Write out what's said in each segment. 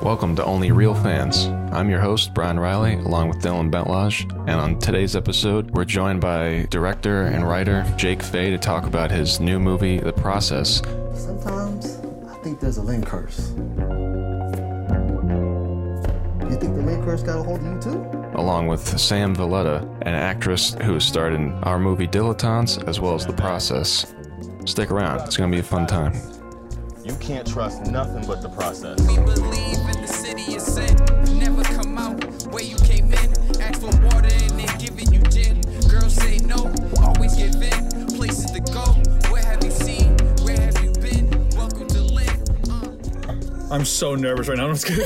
Welcome to Only Real Fans. I'm your host, Brian Riley, along with Dylan Bentlage, and on today's episode, we're joined by director and writer Jake Faye to talk about his new movie, The Process. Sometimes I think there's a Lynn curse. You think the Lynn curse got a hold of you too? Along with Sam Valletta, an actress who has starred in our movie Dilettantes as well as The Process. Stick around, it's going to be a fun time. You can't trust nothing but the process. We believe in the city is sin. Never come out where you came in. Ask for water and they're giving you gin. Girls say no, always give in. Places to go, where have you seen? Where have you been? Welcome to Lynn. I'm so nervous right now. I'm scared.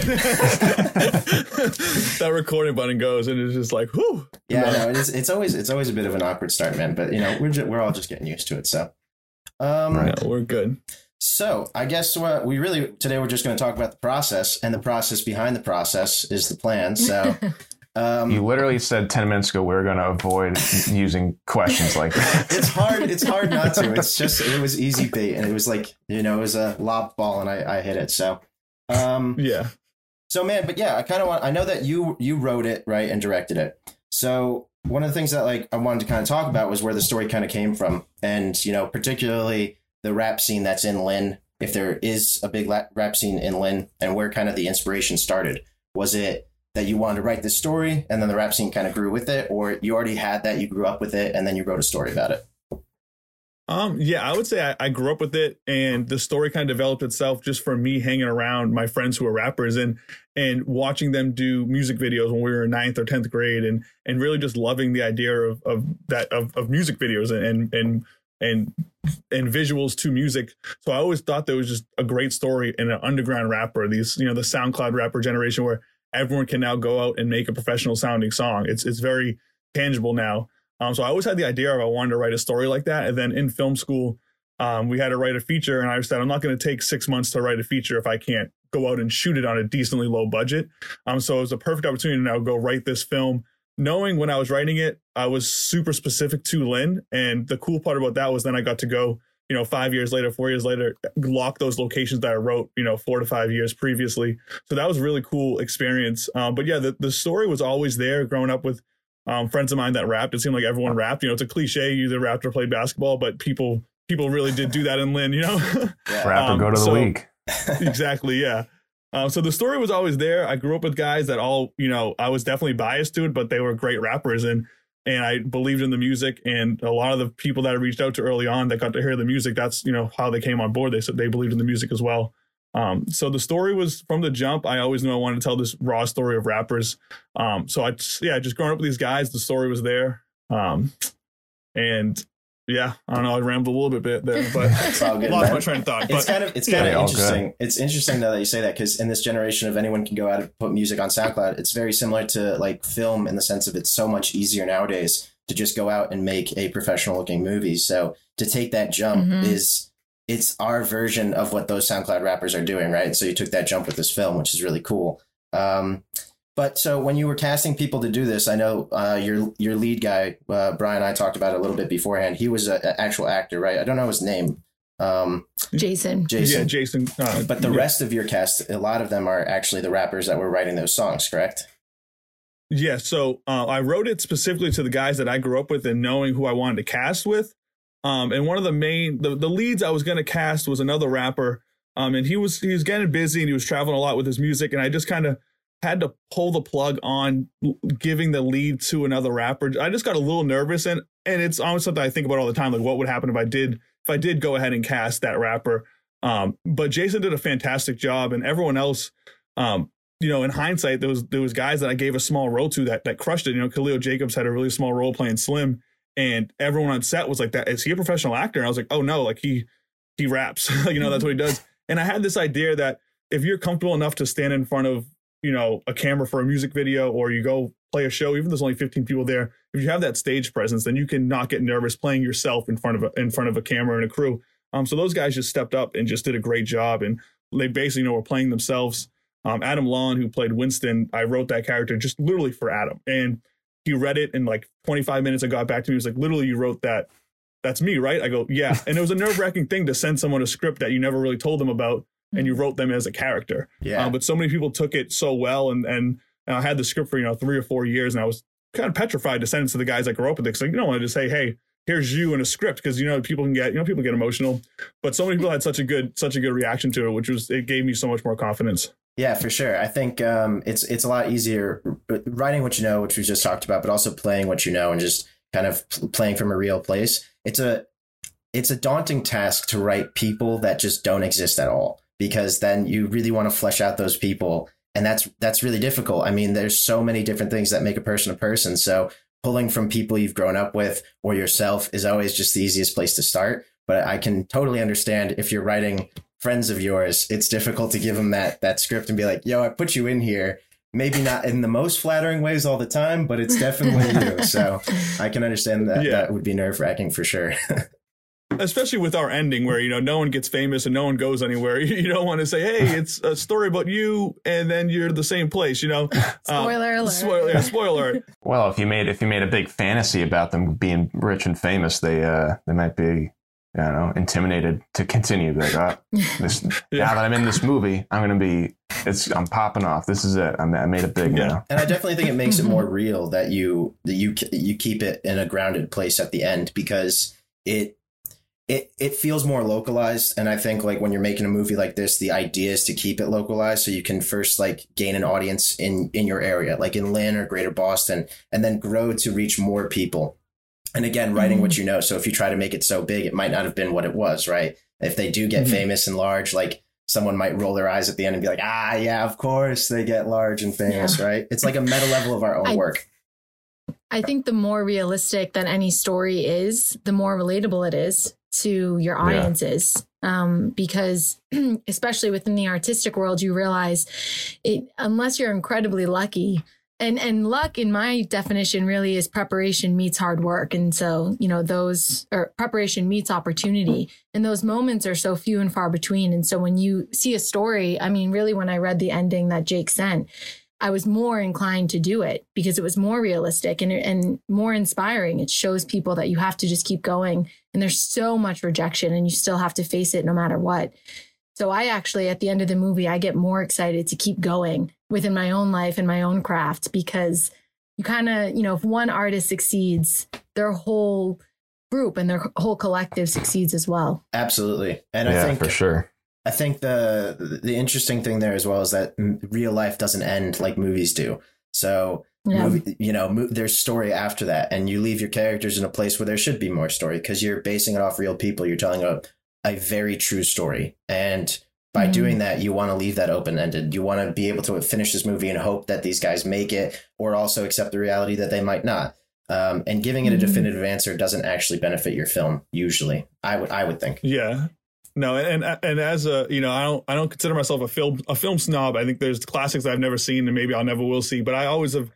That recording button goes and it's just like, whoo. Yeah, no, it's always a bit of an awkward start, man. But you know, we're all just getting used to it. So, right. We're good. So I guess what we really today we're just going to talk about the process, and the process behind the process is the plan. So you literally said 10 minutes ago we're going to avoid using questions like that. It's hard not to. It's just it was easy bait, and it was like, you know, it was a lob ball, and I hit it. So yeah. So man, but yeah, I know that you wrote it, right, and directed it. So one of the things that like I wanted to kind of talk about was where the story kind of came from, and you know particularly the rap scene that's in Lynn, if there is a big rap scene in Lynn, and where kind of the inspiration started. Was it that you wanted to write this story and then the rap scene kind of grew with it, or you already had that, you grew up with it, and then you wrote a story about it? Yeah, I would say I grew up with it, and the story kind of developed itself just from me hanging around my friends who are rappers and watching them do music videos when we were in 9th or 10th grade, and really just loving the idea of music videos and visuals to music. So I always thought there was just a great story in an underground rapper, these, you know, the SoundCloud rapper generation where everyone can now go out and make a professional sounding song. It's very tangible now. So I always had the idea of I wanted to write a story like that. And then in film school, we had to write a feature, and I said, I'm not going to take 6 months to write a feature if I can't go out and shoot it on a decently low budget. So it was a perfect opportunity to now go write this film. Knowing when I was writing it, I was super specific to Lynn. And the cool part about that was then I got to go, you know, 4 years later, lock those locations that I wrote, you know, 4 to 5 years previously. So that was a really cool experience. But yeah, the story was always there growing up with friends of mine that rapped. It seemed like everyone rapped. You know, it's a cliche, you either rapped or played basketball, but people really did do that in Lynn, you know? Rap or go to the league. Exactly, yeah. So the story was always there. I grew up with guys that all, you know, I was definitely biased to it, but they were great rappers, and I believed in the music. And a lot of the people that I reached out to early on that got to hear the music, that's, you know, how they came on board. They said they believed in the music as well. So the story was from the jump. I always knew I wanted to tell this raw story of rappers. So growing up with these guys, the story was there. Yeah, I don't know. I rambled a little bit there, but lost my train of thought. But it's kind of interesting. It's interesting though that you say that, because in this generation of anyone can go out and put music on SoundCloud, it's very similar to like film in the sense of it's so much easier nowadays to just go out and make a professional looking movie. So to take that jump it's our version of what those SoundCloud rappers are doing, right? So you took that jump with this film, which is really cool. But so when you were casting people to do this, I know your lead guy, Brian, I talked about it a little bit beforehand. He was an actual actor, right? I don't know his name. Jason. Yeah, Jason. But the rest of your cast, a lot of them are actually the rappers that were writing those songs, correct? Yeah. So I wrote it specifically to the guys that I grew up with and knowing who I wanted to cast with. And one of the main, the leads I was going to cast was another rapper. And he was getting busy and he was traveling a lot with his music. And I just kind of had to pull the plug on giving the lead to another rapper. I just got a little nervous, and it's always something I think about all the time, like what would happen if I did go ahead and cast that rapper. But Jason did a fantastic job, and everyone else, you know, in hindsight, there was guys that I gave a small role to that crushed it. You know, Khalil Jacobs had a really small role playing Slim, and everyone on set was like, "That is he a professional actor?" And I was like, "Oh no, like he raps, you know, that's what he does." And I had this idea that if you're comfortable enough to stand in front of, you know, a camera for a music video, or you go play a show, even though there's only 15 people there, if you have that stage presence, then you can not get nervous playing yourself in front of a camera and a crew. So those guys just stepped up and just did a great job, and they basically, you know, were playing themselves. Adam Long, who played Winston, I wrote that character just literally for Adam, and he read it in like 25 minutes and got back to me. He was like, "Literally, you wrote that. That's me, right?" I go, "Yeah." And it was a nerve-wracking thing to send someone a script that you never really told them about. and you wrote them as a character. Yeah. But so many people took it so well, and I had the script for 3 or 4 years, and I was kind of petrified to send it to the guys I grew up with. Because you don't want to just say, hey, here's you in a script, because people get emotional. But so many people had such a good reaction to it, which was, it gave me so much more confidence. Yeah, for sure. I think it's a lot easier writing what you know, which we just talked about, but also playing what you know and just kind of playing from a real place. It's a daunting task to write people that just don't exist at all, because then you really want to flesh out those people. And that's really difficult. I mean, there's so many different things that make a person a person. So pulling from people you've grown up with or yourself is always just the easiest place to start. But I can totally understand if you're writing friends of yours, it's difficult to give them that script and be like, yo, I put you in here. Maybe not in the most flattering ways all the time, but it's definitely you. So I can understand that. Yeah. That would be nerve wracking for sure. Especially with our ending where, no one gets famous and no one goes anywhere. You don't want to say, hey, it's a story about you, and then you're the same place, Spoiler alert. Spoiler alert. Well, if you made a big fantasy about them being rich and famous, they might be, intimidated to continue. Like, now that I'm in this movie, I'm going to be, I'm popping off. This is it. I made it big now. And I definitely think it makes it more real that you keep it in a grounded place at the end, because it feels more localized. And I think like when you're making a movie like this, the idea is to keep it localized so you can first like gain an audience in your area, like in Lynn or Greater Boston, and then grow to reach more people. And again, writing what you know. So if you try to make it so big, it might not have been what it was, right? If they do get famous and large, like someone might roll their eyes at the end and be like, ah, yeah, of course they get large and famous, right? It's like a meta level of our own work. I think the more realistic that any story is, the more relatable it is to your audiences, because especially within the artistic world, you realize it, unless you're incredibly lucky, and luck in my definition really is preparation meets hard work. And so, preparation meets opportunity, and those moments are so few and far between. And so when you see a story, I mean, really, when I read the ending that Jake sent, I was more inclined to do it because it was more realistic and more inspiring. It shows people that you have to just keep going, and there's so much rejection and you still have to face it no matter what. So I actually, at the end of the movie, I get more excited to keep going within my own life and my own craft, because you kind of, if one artist succeeds, their whole group and their whole collective succeeds as well. Absolutely. And I think for sure. I think the interesting thing there as well is that real life doesn't end like movies do. So, there's story after that, and you leave your characters in a place where there should be more story, because you're basing it off real people. You're telling a very true story. And by doing that, you want to leave that open-ended. You want to be able to finish this movie and hope that these guys make it, or also accept the reality that they might not. And giving it a definitive answer doesn't actually benefit your film. Usually I would think. Yeah. No, and as a I don't consider myself a film snob. I think there's classics I've never seen and maybe I'll never will see, but I always have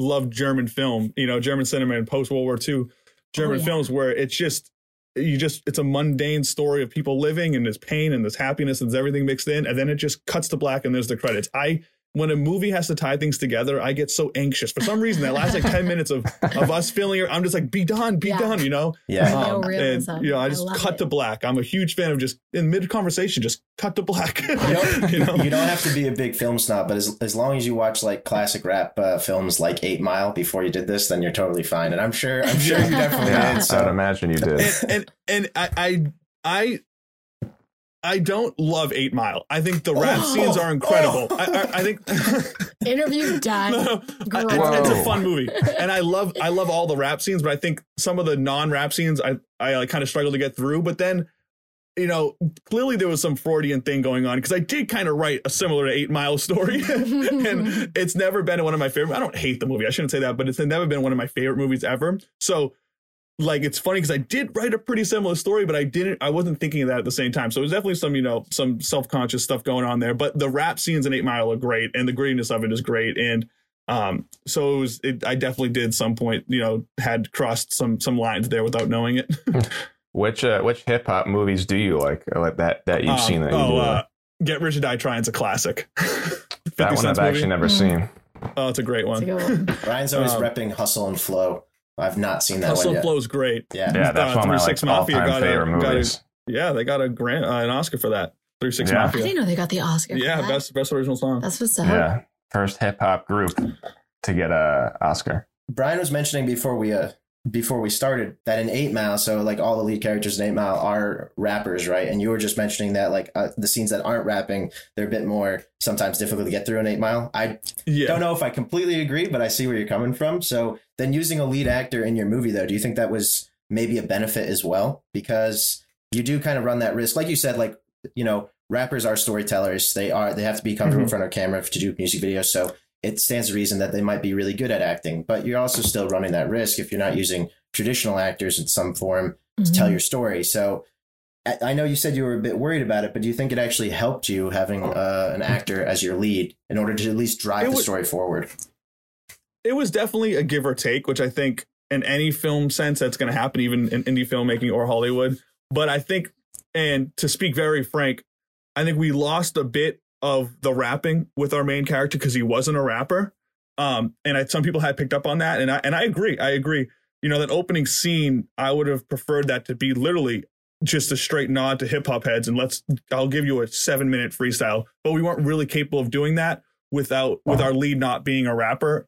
loved German film, German cinema and post-World War II German films, where it's a mundane story of people living, and there's pain and there's happiness and there's everything mixed in, and then it just cuts to black and there's the credits. When a movie has to tie things together, I get so anxious. For some reason, that last 10 minutes of us feeling, I'm just like, be done, Yeah. I just cut to black. I'm a huge fan of just in mid-conversation, just cut to black. You don't have to be a big film snob, but as long as you watch like classic rap films like 8 Mile before you did this, then you're totally fine. And I'm sure you definitely did. So. I'd imagine you did. And I don't love 8 Mile. I think the rap scenes are incredible. I think interview done. No, it's a fun movie, and I love all the rap scenes. But I think some of the non-rap scenes I kind of struggled to get through. But then, clearly there was some Freudian thing going on, because I did kind of write a similar to 8 Mile story, and it's never been one of my favorite. I don't hate the movie. I shouldn't say that, but it's never been one of my favorite movies ever. So. Like, it's funny because I did write a pretty similar story, but I wasn't thinking of that at the same time. So it was definitely some self-conscious stuff going on there. But the rap scenes in 8 Mile are great, and the grittiness of it is great. And so I definitely did some point, had crossed some lines there without knowing it. Which hip hop movies do you like that you've seen that? Get Rich or Die Trying's a classic. That one I've actually never seen. Oh, it's a great one. Ryan's always repping Hustle and Flow. I've not seen that one yet. Hustle and Flow's great. Yeah, that's one of my all-time favorite movies. Yeah, they got an Oscar for that. 36 Mafia. I didn't know they got the Oscar. Yeah, best original song. That's what's up. Yeah, first hip hop group to get an Oscar. Brian was mentioning before we started that in 8 Mile, so like all the lead characters in 8 Mile are rappers, right? And you were just mentioning that like the scenes that aren't rapping, they're a bit more sometimes difficult to get through in 8 Mile. I don't know if I completely agree, but I see where you're coming from. So then using a lead actor in your movie, though, do you think that was maybe a benefit as well? Because you do kind of run that risk. Like you said, like, you know, rappers are storytellers. They have to be comfortable in front of camera to do music videos. So it stands to reason that they might be really good at acting, but you're also still running that risk if you're not using traditional actors in some form to tell your story. So I know you said you were a bit worried about it, but do you think it actually helped you having an actor as your lead in order to at least drive the story forward? It was definitely a give or take, which I think in any film sense that's going to happen, even in indie filmmaking or Hollywood. But I think, and to speak very frank, I think we lost a bit of the rapping with our main character because he wasn't a rapper. Some people had picked up on that. And I agree. You know, that opening scene, I would have preferred that to be literally just a straight nod to hip hop heads. And I'll give you a 7-minute freestyle, but we weren't really capable of doing that with our lead not being a rapper.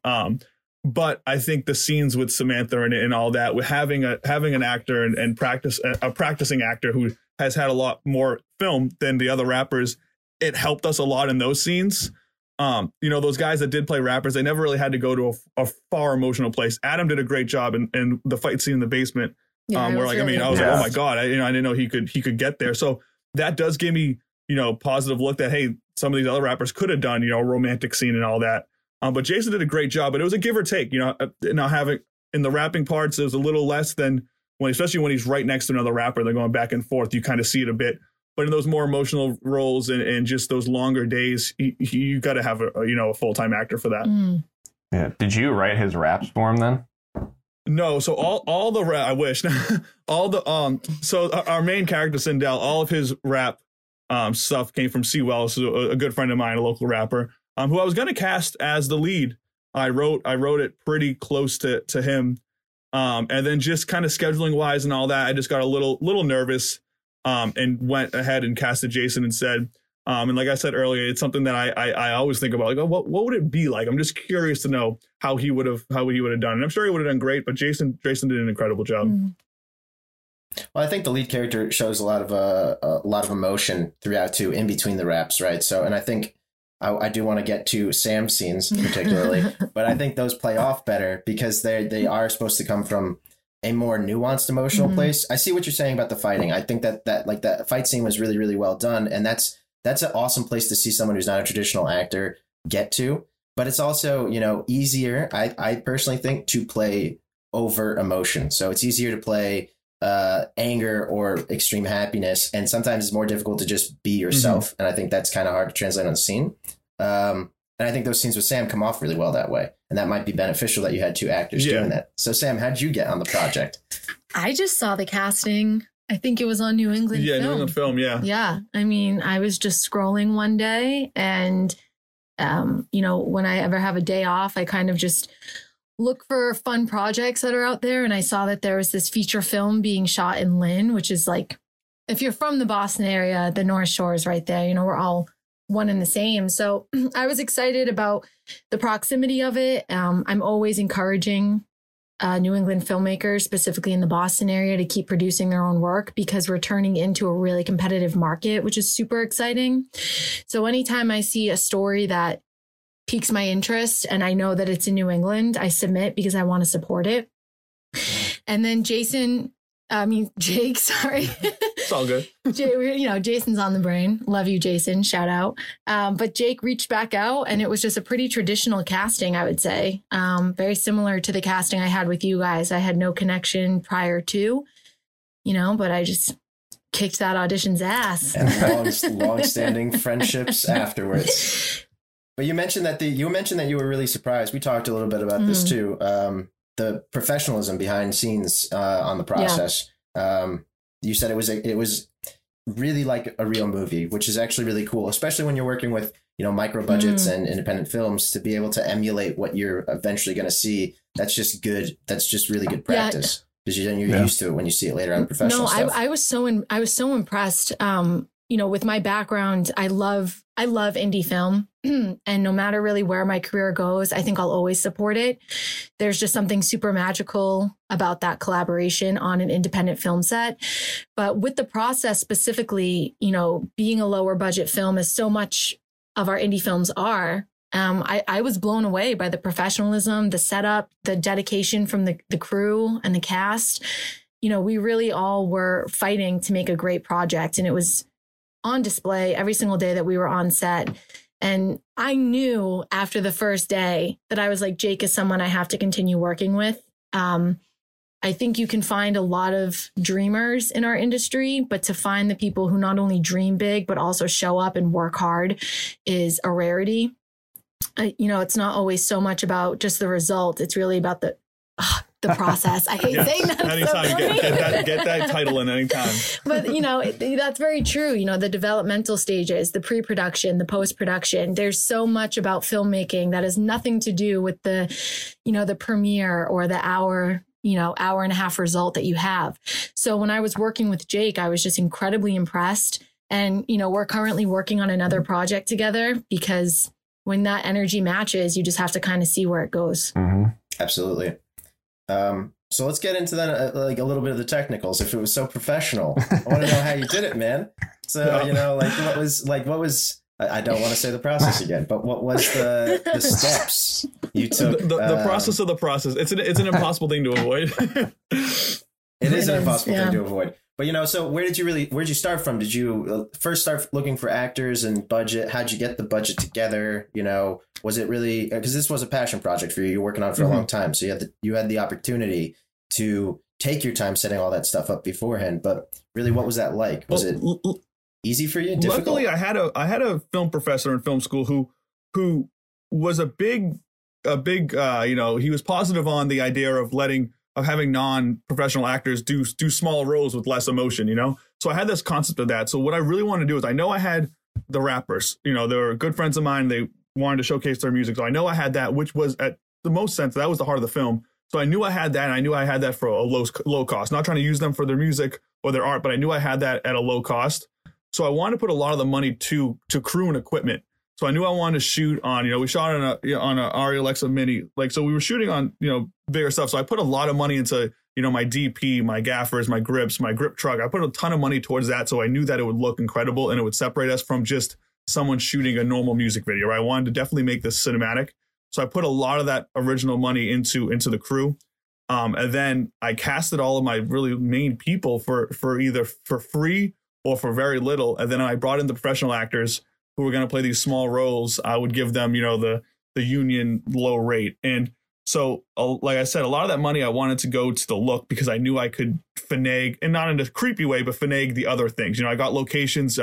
But I think the scenes with Samantha and all that, with having an actor and practicing actor who has had a lot more film than the other rappers, it helped us a lot in those scenes. You know, those guys that did play rappers, they never really had to go to a far emotional place. Adam did a great job in the fight scene in the basement. I was like, oh my God, I didn't know he could get there. So that does give me, you know, positive look that, hey, some of these other rappers could have done, you know, a romantic scene and all that. But Jason did a great job, but it was a give or take, you know, not having in the rapping parts, it was a little less than especially when he's right next to another rapper, they're going back and forth. You kind of see it a bit. But in those more emotional roles and just those longer days, you got to have a full-time actor for that. Mm. Yeah. Did you write his raps for him then? No. So so our main character, Sindel, all of his rap stuff came from C Wells, a good friend of mine, a local rapper, who I was going to cast as the lead. I wrote it pretty close to him. And then just kind of scheduling wise and all that, I just got a little nervous. And went ahead and casted Jason and said, and like I said earlier, it's something that I always think about, like, oh, what would it be like? I'm just curious to know how he would have done. And I'm sure he would have done great, but Jason did an incredible job. Mm. Well, I think the lead character shows a lot of emotion throughout too, in between the raps, right? So, and I think I do want to get to Sam's scenes particularly, but I think those play off better because they are supposed to come from a more nuanced emotional place. I see what you're saying about the fighting. I think that fight scene was really, really well done. And that's an awesome place to see someone who's not a traditional actor get to, but it's also, you know, easier. I personally think to play overt emotion. So it's easier to play anger or extreme happiness. And sometimes it's more difficult to just be yourself. And I think that's kind of hard to translate on the scene. And I think those scenes with Sam come off really well that way. And that might be beneficial that you had two actors doing that. So, Sam, how'd you get on the project? I just saw the casting. I think it was on New England Film. Yeah, New England Film, yeah. Yeah. I mean, I was just scrolling one day. And, you know, when I ever have a day off, I kind of just look for fun projects that are out there. And I saw that there was this feature film being shot in Lynn, which is like, if you're from the Boston area, the North Shore is right there. You know, we're all one and the same. So I was excited about the proximity of it. I'm always encouraging New England filmmakers, specifically in the Boston area, to keep producing their own work because we're turning into a really competitive market, which is super exciting. So anytime I see a story that piques my interest and I know that it's in New England, I submit because I want to support it. And then Jake, sorry. It's all good. You know, Jason's on the brain. Love you, Jason. Shout out. But Jake reached back out and it was just a pretty traditional casting, I would say. Very similar to the casting I had with you guys. I had no connection prior to, you know, but I just kicked that audition's ass. And long-standing friendships afterwards. But you mentioned that you were really surprised. We talked a little bit about this too. The professionalism behind scenes on the process. Yeah. You said it was really like a real movie, which is actually really cool, especially when you're working with, you know, micro budgets and independent films to be able to emulate what you're eventually going to see. That's just good. That's just really good practice because you're used to it when you see it later on in professional stuff. I was so impressed. you know, with my background, I love indie film and no matter really where my career goes, I think I'll always support it. There's just something super magical about that collaboration on an independent film set. But with The Process specifically, you know, being a lower budget film as so much of our indie films are, I was blown away by the professionalism, the setup, the dedication from the crew and the cast. You know, we really all were fighting to make a great project, and it was on display every single day that we were on set. And I knew after the first day that I was like, Jake is someone I have to continue working with. I think you can find a lot of dreamers in our industry, but to find the people who not only dream big, but also show up and work hard is a rarity. You know, it's not always so much about just the result. It's really about the process. I hate saying that. Anytime, so get that title in anytime. But, you know, that's very true. You know, the developmental stages, the pre-production, the post-production, there's so much about filmmaking that has nothing to do with the, you know, the premiere or the hour and a half result that you have. So when I was working with Jake, I was just incredibly impressed. And, you know, we're currently working on another project together because when that energy matches, you just have to kind of see where it goes. Mm-hmm. Absolutely. So let's get into that, like a little bit of the technicals. If it was so professional, I want to know how you did it, man. So, you know, like what was, I don't want to say the process again, but what was the steps you took? The process of the process. It's an impossible thing to avoid. It is an impossible thing to avoid. But, you know, so where'd you start from? Did you first start looking for actors and budget? How'd you get the budget together? You know, was it really, because this was a passion project for you. You're working on it for a long time. So you had the opportunity to take your time setting all that stuff up beforehand. But really, what was that like? Was it easy for you? Difficult? Luckily, I had a film professor in film school who was a big, you know, he was positive on the idea of having non-professional actors do small roles with less emotion, you know? So I had this concept of that. So what I really wanted to do is, I know I had the rappers, you know, they were good friends of mine. They wanted to showcase their music. So I know I had that, which was at the most sense, that was the heart of the film. So I knew I had that. And I knew I had that for a low cost, not trying to use them for their music or their art, but I knew I had that at a low cost. So I wanted to put a lot of the money to crew and equipment. So I knew I wanted to shoot on, you know, we shot on a Arri Alexa mini, like, so we were shooting on, you know, bigger stuff. So I put a lot of money into, you know, my DP, my gaffers, my grips, my grip truck. I put a ton of money towards that. So I knew that it would look incredible and it would separate us from just someone shooting a normal music video. I wanted to definitely make this cinematic. So I put a lot of that original money into the crew. And then I casted all of my really main people for either for free or for very little. And then I brought in the professional actors who were going to play these small roles. I would give them, you know, the union low rate. And so, like I said, a lot of that money I wanted to go to the look because I knew I could finagle, and not in a creepy way, but finagle the other things. You know, I got locations.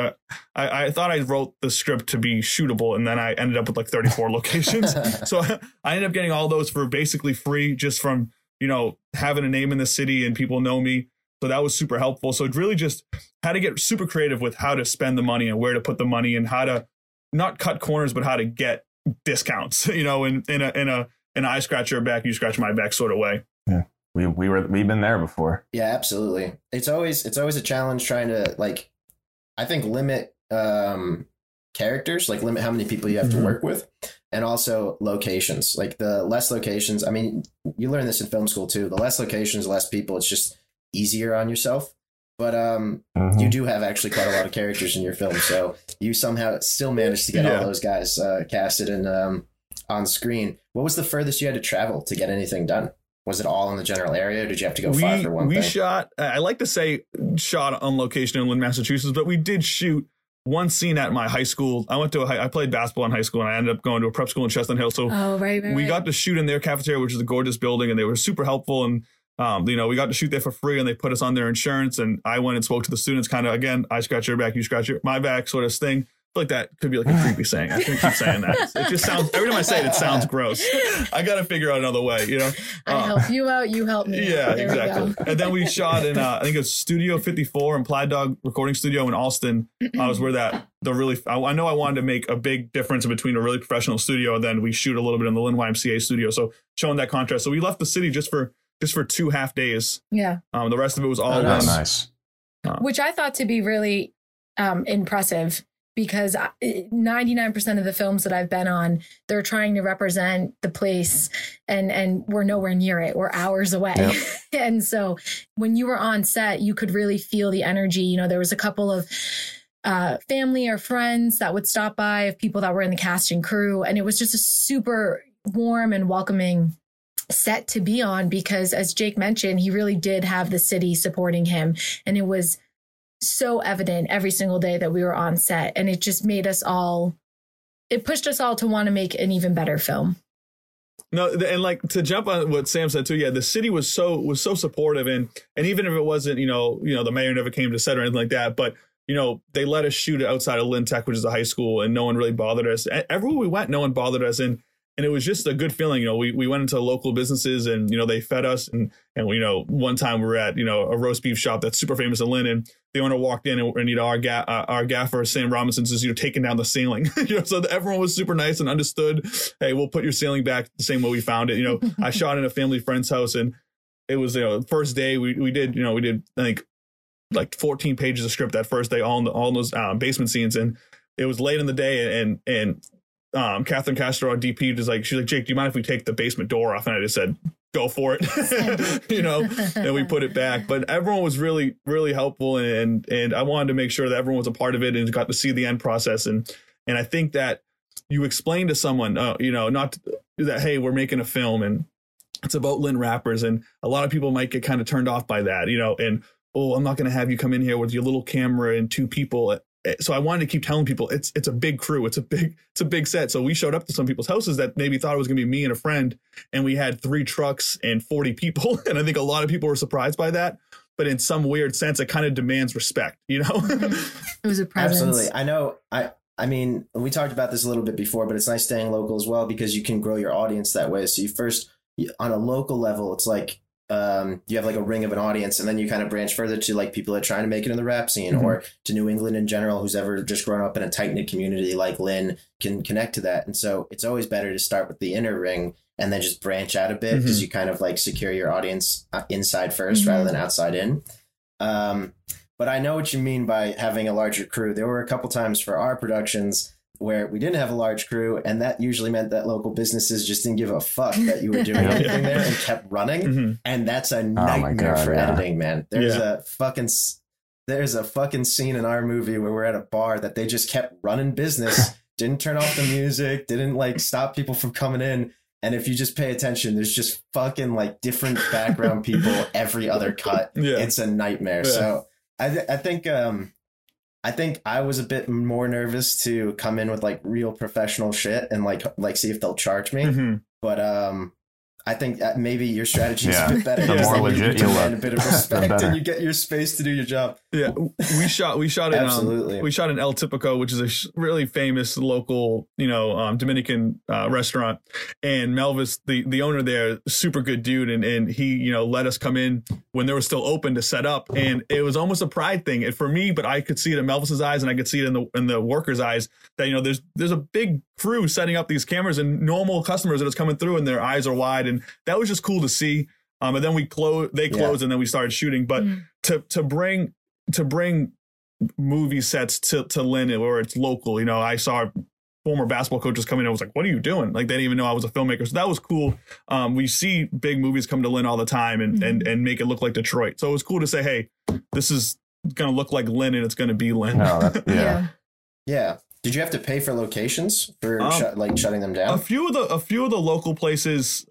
I thought I wrote the script to be shootable, and then I ended up with like 34 locations. So I ended up getting all those for basically free, just from, you know, having a name in the city and people know me. So that was super helpful. So it really just had to get super creative with how to spend the money and where to put the money and how to not cut corners, but how to get discounts, you know, in an I scratch your back, you scratch my back sort of way. Yeah, we've been there before. Yeah, absolutely. It's always a challenge trying to, like, I think limit characters, like limit how many people you have to work with, and also locations, like the less locations. I mean, you learn this in film school too. The less locations, the less people. It's just easier on yourself, but you do have actually quite a lot of characters in your film, so you somehow still managed to get all those guys casted and on screen. What was the furthest you had to travel to get anything done? Was it all in the general area, or did you have to go far for one thing? We shot, I like to say shot on location in Lynn, Massachusetts, but we did shoot one scene at my high school. I played basketball in high school, and I ended up going to a prep school in Chestnut Hill, so we got to shoot in their cafeteria, which is a gorgeous building, and they were super helpful, and you know, we got to shoot there for free, and they put us on their insurance. And I went and spoke to the students, kind of, again, I scratch your back, you scratch my back sort of thing. I feel like that could be like a creepy saying. I shouldn't keep saying that. It just sounds, every time I say it, it sounds gross. I got to figure out another way, you know. I help you out, you help me. Yeah, exactly. And then we shot in, I think it was Studio 54 and Plaid Dog Recording Studio in Austin. I was where that, the really, I know I wanted to make a big difference between a really professional studio, and then we shoot a little bit in the Lynn YMCA studio. So showing that contrast. So we left the city just for 2 half days. Yeah. The rest of it was all nice. Which I thought to be really impressive, because 99% of the films that I've been on, they're trying to represent the place, and we're nowhere near it. We're hours away. Yep. And so when you were on set, you could really feel the energy. You know, there was a couple of family or friends that would stop by, of people that were in the cast and crew. And it was just a super warm and welcoming set to be on, because as Jake mentioned, he really did have the city supporting him. And it was so evident every single day that we were on set, and it just made us all, it pushed us all to want to make an even better film. No, and like to jump on what Sam said too, yeah, the city was so supportive, and even if it wasn't, you know, the mayor never came to set or anything like that, but you know, they let us shoot outside of Lynn Tech, which is a high school, and no one really bothered us. Everywhere we went, no one bothered us, and it was just a good feeling. You know, we went into local businesses, and you know, they fed us, and you know, one time we were at, you know, a roast beef shop that's super famous in Lynn, and the owner walked in, and you know, our gaffer Sam Robinson's is, you know, taking down the ceiling. You know, so everyone was super nice and understood. Hey, we'll put your ceiling back the same way we found it. You know, I shot in a family friend's house, and it was, you know, the first day we did I think like 14 pages of script that first day, all in those basement scenes, and it was late in the day, and Catherine Castro, our DP, was like, she's like, Jake, do you mind if we take the basement door off? And I just said, go for it. You know, and we put it back. But everyone was really, really helpful, and I wanted to make sure that everyone was a part of it and got to see the end process. And I think that you explain to someone, you know, not that, hey, we're making a film and it's about Lynn rappers, and a lot of people might get kind of turned off by that, you know, and oh, I'm not going to have you come in here with your little camera and two people. So I wanted to keep telling people it's a big crew. It's a big set. So we showed up to some people's houses that maybe thought it was going to be me and a friend, and we had 3 trucks and 40 people. And I think a lot of people were surprised by that. But in some weird sense, it kind of demands respect, you know? Mm-hmm. It was a presence. Absolutely. I know. I mean, we talked about this a little bit before, but it's nice staying local as well, because you can grow your audience that way. So you first, on a local level, it's like, you have like a ring of an audience, and then you kind of branch further to like people that are trying to make it in the rap scene, mm-hmm. or to New England in general, who's ever just grown up in a tight knit community like Lynn can connect to that. And so it's always better to start with the inner ring and then just branch out a bit, because mm-hmm. you kind of like secure your audience inside first, mm-hmm. rather than outside in. But I know what you mean by having a larger crew. There were a couple times for our productions where we didn't have a large crew, and that usually meant that local businesses just didn't give a fuck that you were doing anything there and kept running. Mm-hmm. And that's a nightmare for editing, man. There's a fucking scene in our movie where we're at a bar that they just kept running business, didn't turn off the music, didn't like stop people from coming in. And if you just pay attention, there's just fucking like different background people every other cut. Yeah. It's a nightmare. Yeah. So I think I was a bit more nervous to come in with like real professional shit and like see if they'll charge me. Mm-hmm. But I think that maybe your strategy is a bit better. The more legit you look, a bit of respect, and you get your space to do your job. Yeah, we shot in absolutely. We shot in El Tipico, which is a really famous local, you know, Dominican restaurant. And Melvis, the owner there, super good dude, and he, you know, let us come in when they were still open to set up, and it was almost a pride thing for me. But I could see it in Melvis's eyes, and I could see it in the workers' eyes that, you know, there's a big crew setting up these cameras and normal customers that is coming through, and their eyes are wide. And that was just cool to see. And then they closed and then we started shooting. But to bring movie sets to Lynn where it's local, you know, I saw former basketball coaches coming in. I was like, what are you doing? Like, they didn't even know I was a filmmaker. So that was cool. We see big movies come to Lynn all the time and make it look like Detroit. So it was cool to say, hey, this is going to look like Lynn, and it's going to be Lynn. No, yeah. Did you have to pay for locations for shutting them down? A few of the local places.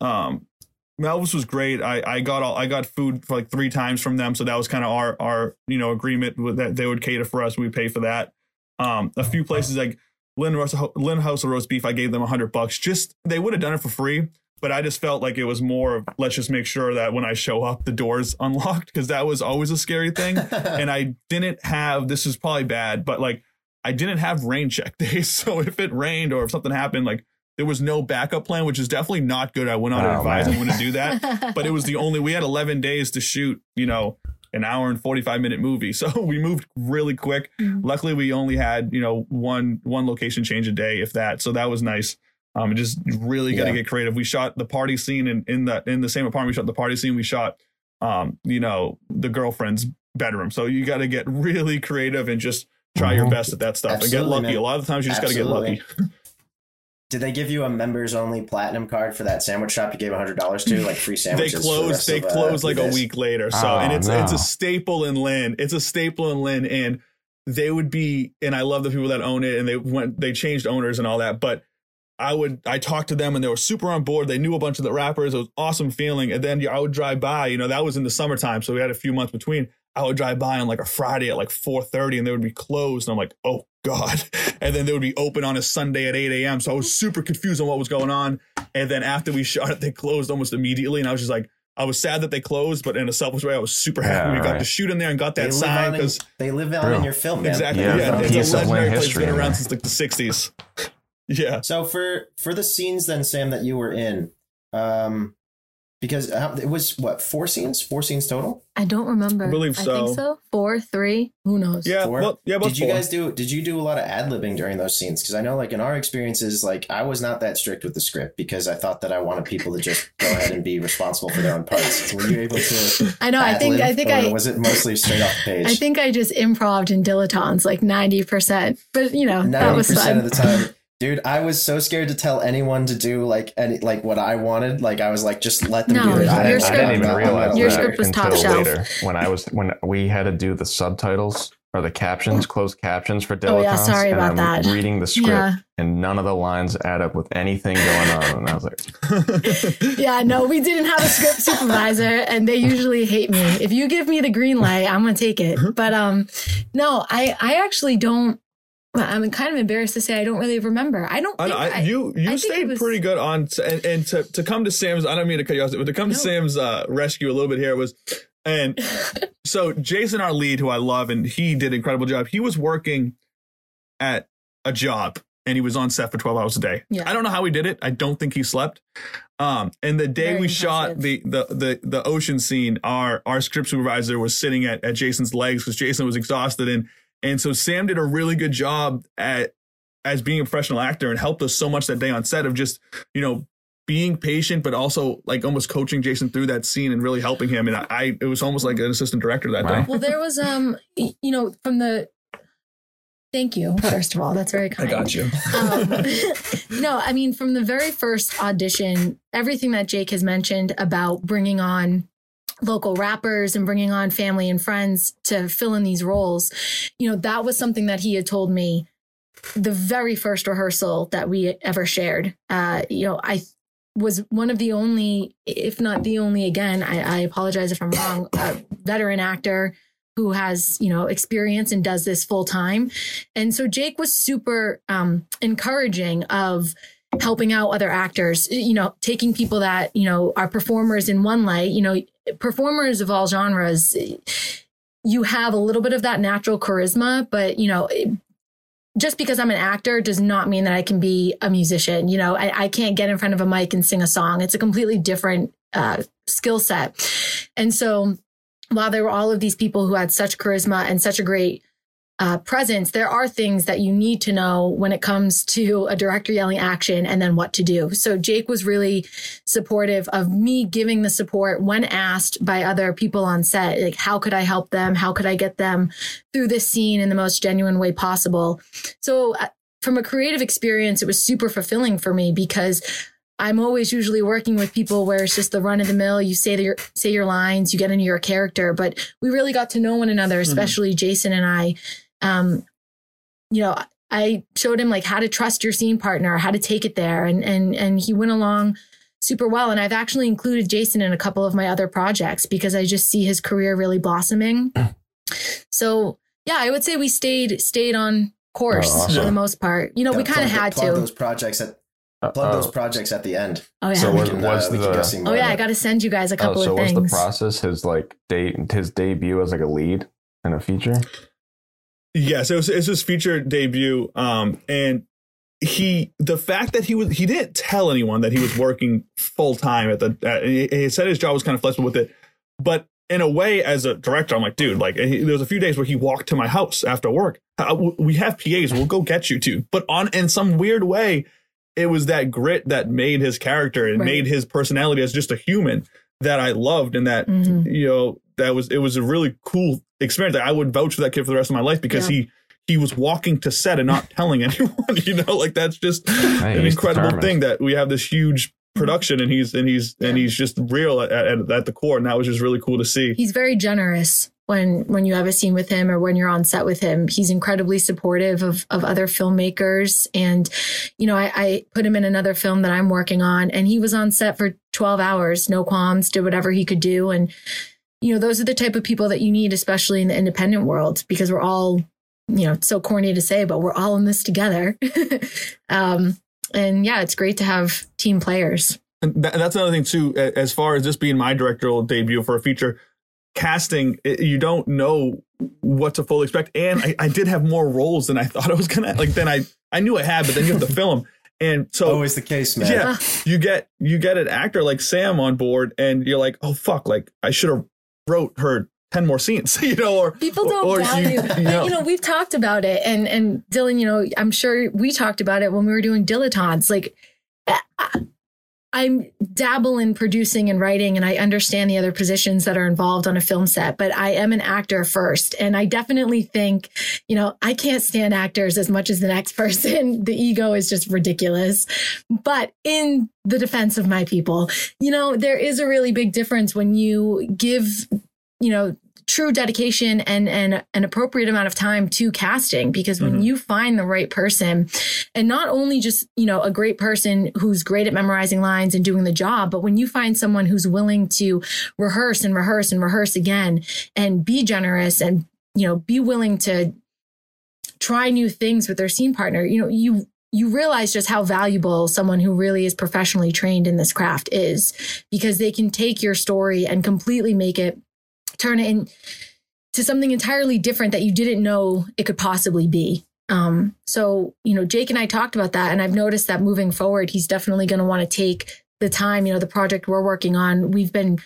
Melvis was great. I got food for like 3 times from them, so that was kind of our you know, agreement with that they would cater for us. We would pay for that. A few places like Lynn House of Roast Beef, I gave them $100. Just, they would have done it for free, but I just felt like it was more of, let's just make sure that when I show up, the door's unlocked, because that was always a scary thing. And I didn't have, this is probably bad, but like, I didn't have rain check days, so if it rained or if something happened, like, there was no backup plan, which is definitely not good. I went on to advise I wouldn't do that, but it was the only, we had 11 days to shoot, you know, an hour and 45-minute movie, so we moved really quick. Mm-hmm. Luckily, we only had, you know, one location change a day, if that, so that was nice. Just really got to get creative. We shot the party scene in the same apartment. We shot the party scene. We shot, you know, the girlfriend's bedroom. So you got to get really creative and just try your best at that stuff and get lucky. Man. A lot of times you just got to get lucky. Did they give you a members only platinum card for that sandwich shop you gave $100 to, like free sandwiches? They closed like a week later. So it's a staple in Lynn. And they would be, and I love the people that own it, and they changed owners and all that, but I talked to them and they were super on board. They knew a bunch of the rappers. It was an awesome feeling. And then I would drive by, that was in the summertime, so we had a few months between. I would drive by on like a Friday at like 4:30 and they would be closed. And I'm like, oh God. And then they would be open on a Sunday at 8 a.m. So I was super confused on what was going on. And then after we shot it, they closed almost immediately. And I was just like, I was sad that they closed, but in a selfish way, I was super happy we got to shoot in there and got that sign, because they live out in your film, man. Exactly. Yeah. It's a legendary place. It's been around since like the 60s. Yeah. So for the scenes then, Sam, that you were in, because it was what, four scenes total? I don't remember. I believe so. I think so. 4, 3. Who knows? Yeah. Well, yeah. Did you guys did you do a lot of ad libbing during those scenes? Because I know, like in our experiences, like I was not that strict with the script because I thought that I wanted people to just go ahead and be responsible for their own parts. Were you able to? I know. I think. Was it mostly straight off the page? I think I just improv'd in Dilettantes like 90%, but 90% of the time. Dude, I was so scared to tell anyone to do like what I wanted. Like I was like, just let them do it. I didn't even realize your script was top shelf. When we had to do the subtitles or the captions, closed captions for Dilettantes. Oh yeah, sorry about that. Reading the script and none of the lines add up with anything going on, and I was like, yeah, no, we didn't have a script supervisor, and they usually hate me. If you give me the green light, I'm gonna take it. But I actually don't. I'm kind of embarrassed to say I don't really remember. I stayed pretty good on, and to come to Sam's, I don't mean to cut you off, but to come to Sam's rescue a little bit here was, and so Jason, our lead, who I love, and he did an incredible job. He was working at a job and he was on set for 12 hours a day. Yeah. I don't know how he did it. I don't think he slept. And the day shot the ocean scene, our script supervisor was sitting at Jason's legs because Jason was exhausted. And so Sam did a really good job as being a professional actor and helped us so much that day on set of just, being patient, but also like almost coaching Jason through that scene and really helping him. And it was almost like an assistant director that day. Well, there was, thank you. First of all, that's very kind. I got you. From the very first audition, everything that Jake has mentioned about bringing on local rappers and bringing on family and friends to fill in these roles, that was something that he had told me the very first rehearsal that we ever shared. I was one of the only, if not the only, again, I apologize if I'm wrong, a veteran actor who has, experience and does this full time. And so Jake was super encouraging of helping out other actors, taking people that, are performers in one light, performers of all genres, you have a little bit of that natural charisma, but, just because I'm an actor does not mean that I can be a musician. I can't get in front of a mic and sing a song. It's a completely different skill set. And so while there were all of these people who had such charisma and such a great presence, there are things that you need to know when it comes to a director yelling action and then what to do. So Jake was really supportive of me giving the support when asked by other people on set, like how could I help them? How could I get them through this scene in the most genuine way possible? So from a creative experience, it was super fulfilling for me because I'm always usually working with people where it's just the run of the mill. You say your lines, you get into your character, but we really got to know one another, especially Jason and I. I showed him like how to trust your scene partner, how to take it there. And he went along super well. And I've actually included Jason in a couple of my other projects because I just see his career really blossoming. So yeah, I would say we stayed on course for the most part. We kind of had to plug those projects at the end. Oh yeah. So I got to send you guys a couple of things. So was The Process his debut as like a lead in a feature? Yes, it was his feature debut, and the fact that he didn't tell anyone that he was working full time at the. He said his job was kind of flexible with it, but in a way, as a director, I'm like, dude, like there was a few days where he walked to my house after work. We have PAs, we'll go get you too. But in some weird way, it was that grit that made his character and made his personality as just a human that I loved, and that that was a really cool experience. I would vouch for that kid for the rest of my life because he he was walking to set and not telling anyone, you know, like that's just an incredible thing that we have this huge production and he's just real at the core. And that was just really cool to see. He's very generous when you have a scene with him or when you're on set with him. He's incredibly supportive of other filmmakers. And, you know, I put him in another film that I'm working on and he was on set for 12 hours, no qualms, did whatever he could do. And, you know, those are the type of people that you need, especially in the independent world, because we're all, you know, it's so corny to say, but we're all in this together. And yeah, it's great to have team players. And that's another thing too, as far as this being my directorial debut for a feature, casting, you don't know what to fully expect. And I did have more roles than I thought I was going to, like, than I knew I had, but then you have to film. And so always the case, man. Yeah, you get an actor like Sam on board and you're like, oh fuck, like I should have wrote her 10 more scenes, you know, or people don't value. You know, we've talked about it and Dylan, you know, I'm sure we talked about it when we were doing Dilettantes. Like I'm dabble in producing and writing and I understand the other positions that are involved on a film set, but I am an actor first. And I definitely think, you know, I can't stand actors as much as the next person. The ego is just ridiculous. But in the defense of my people, you know, there is a really big difference when you give, you know, true dedication and an appropriate amount of time to casting, because when you find the right person, and not only just, you know, a great person who's great at memorizing lines and doing the job, but when you find someone who's willing to rehearse and rehearse and rehearse again and be generous and, you know, be willing to try new things with their scene partner, you know, you realize just how valuable someone who really is professionally trained in this craft is, because they can take your story and completely make it, turn it into something entirely different that you didn't know it could possibly be. So, you know, Jake and I talked about that, and I've noticed that moving forward, he's definitely going to want to take the time. You know, the project we're working on, we've been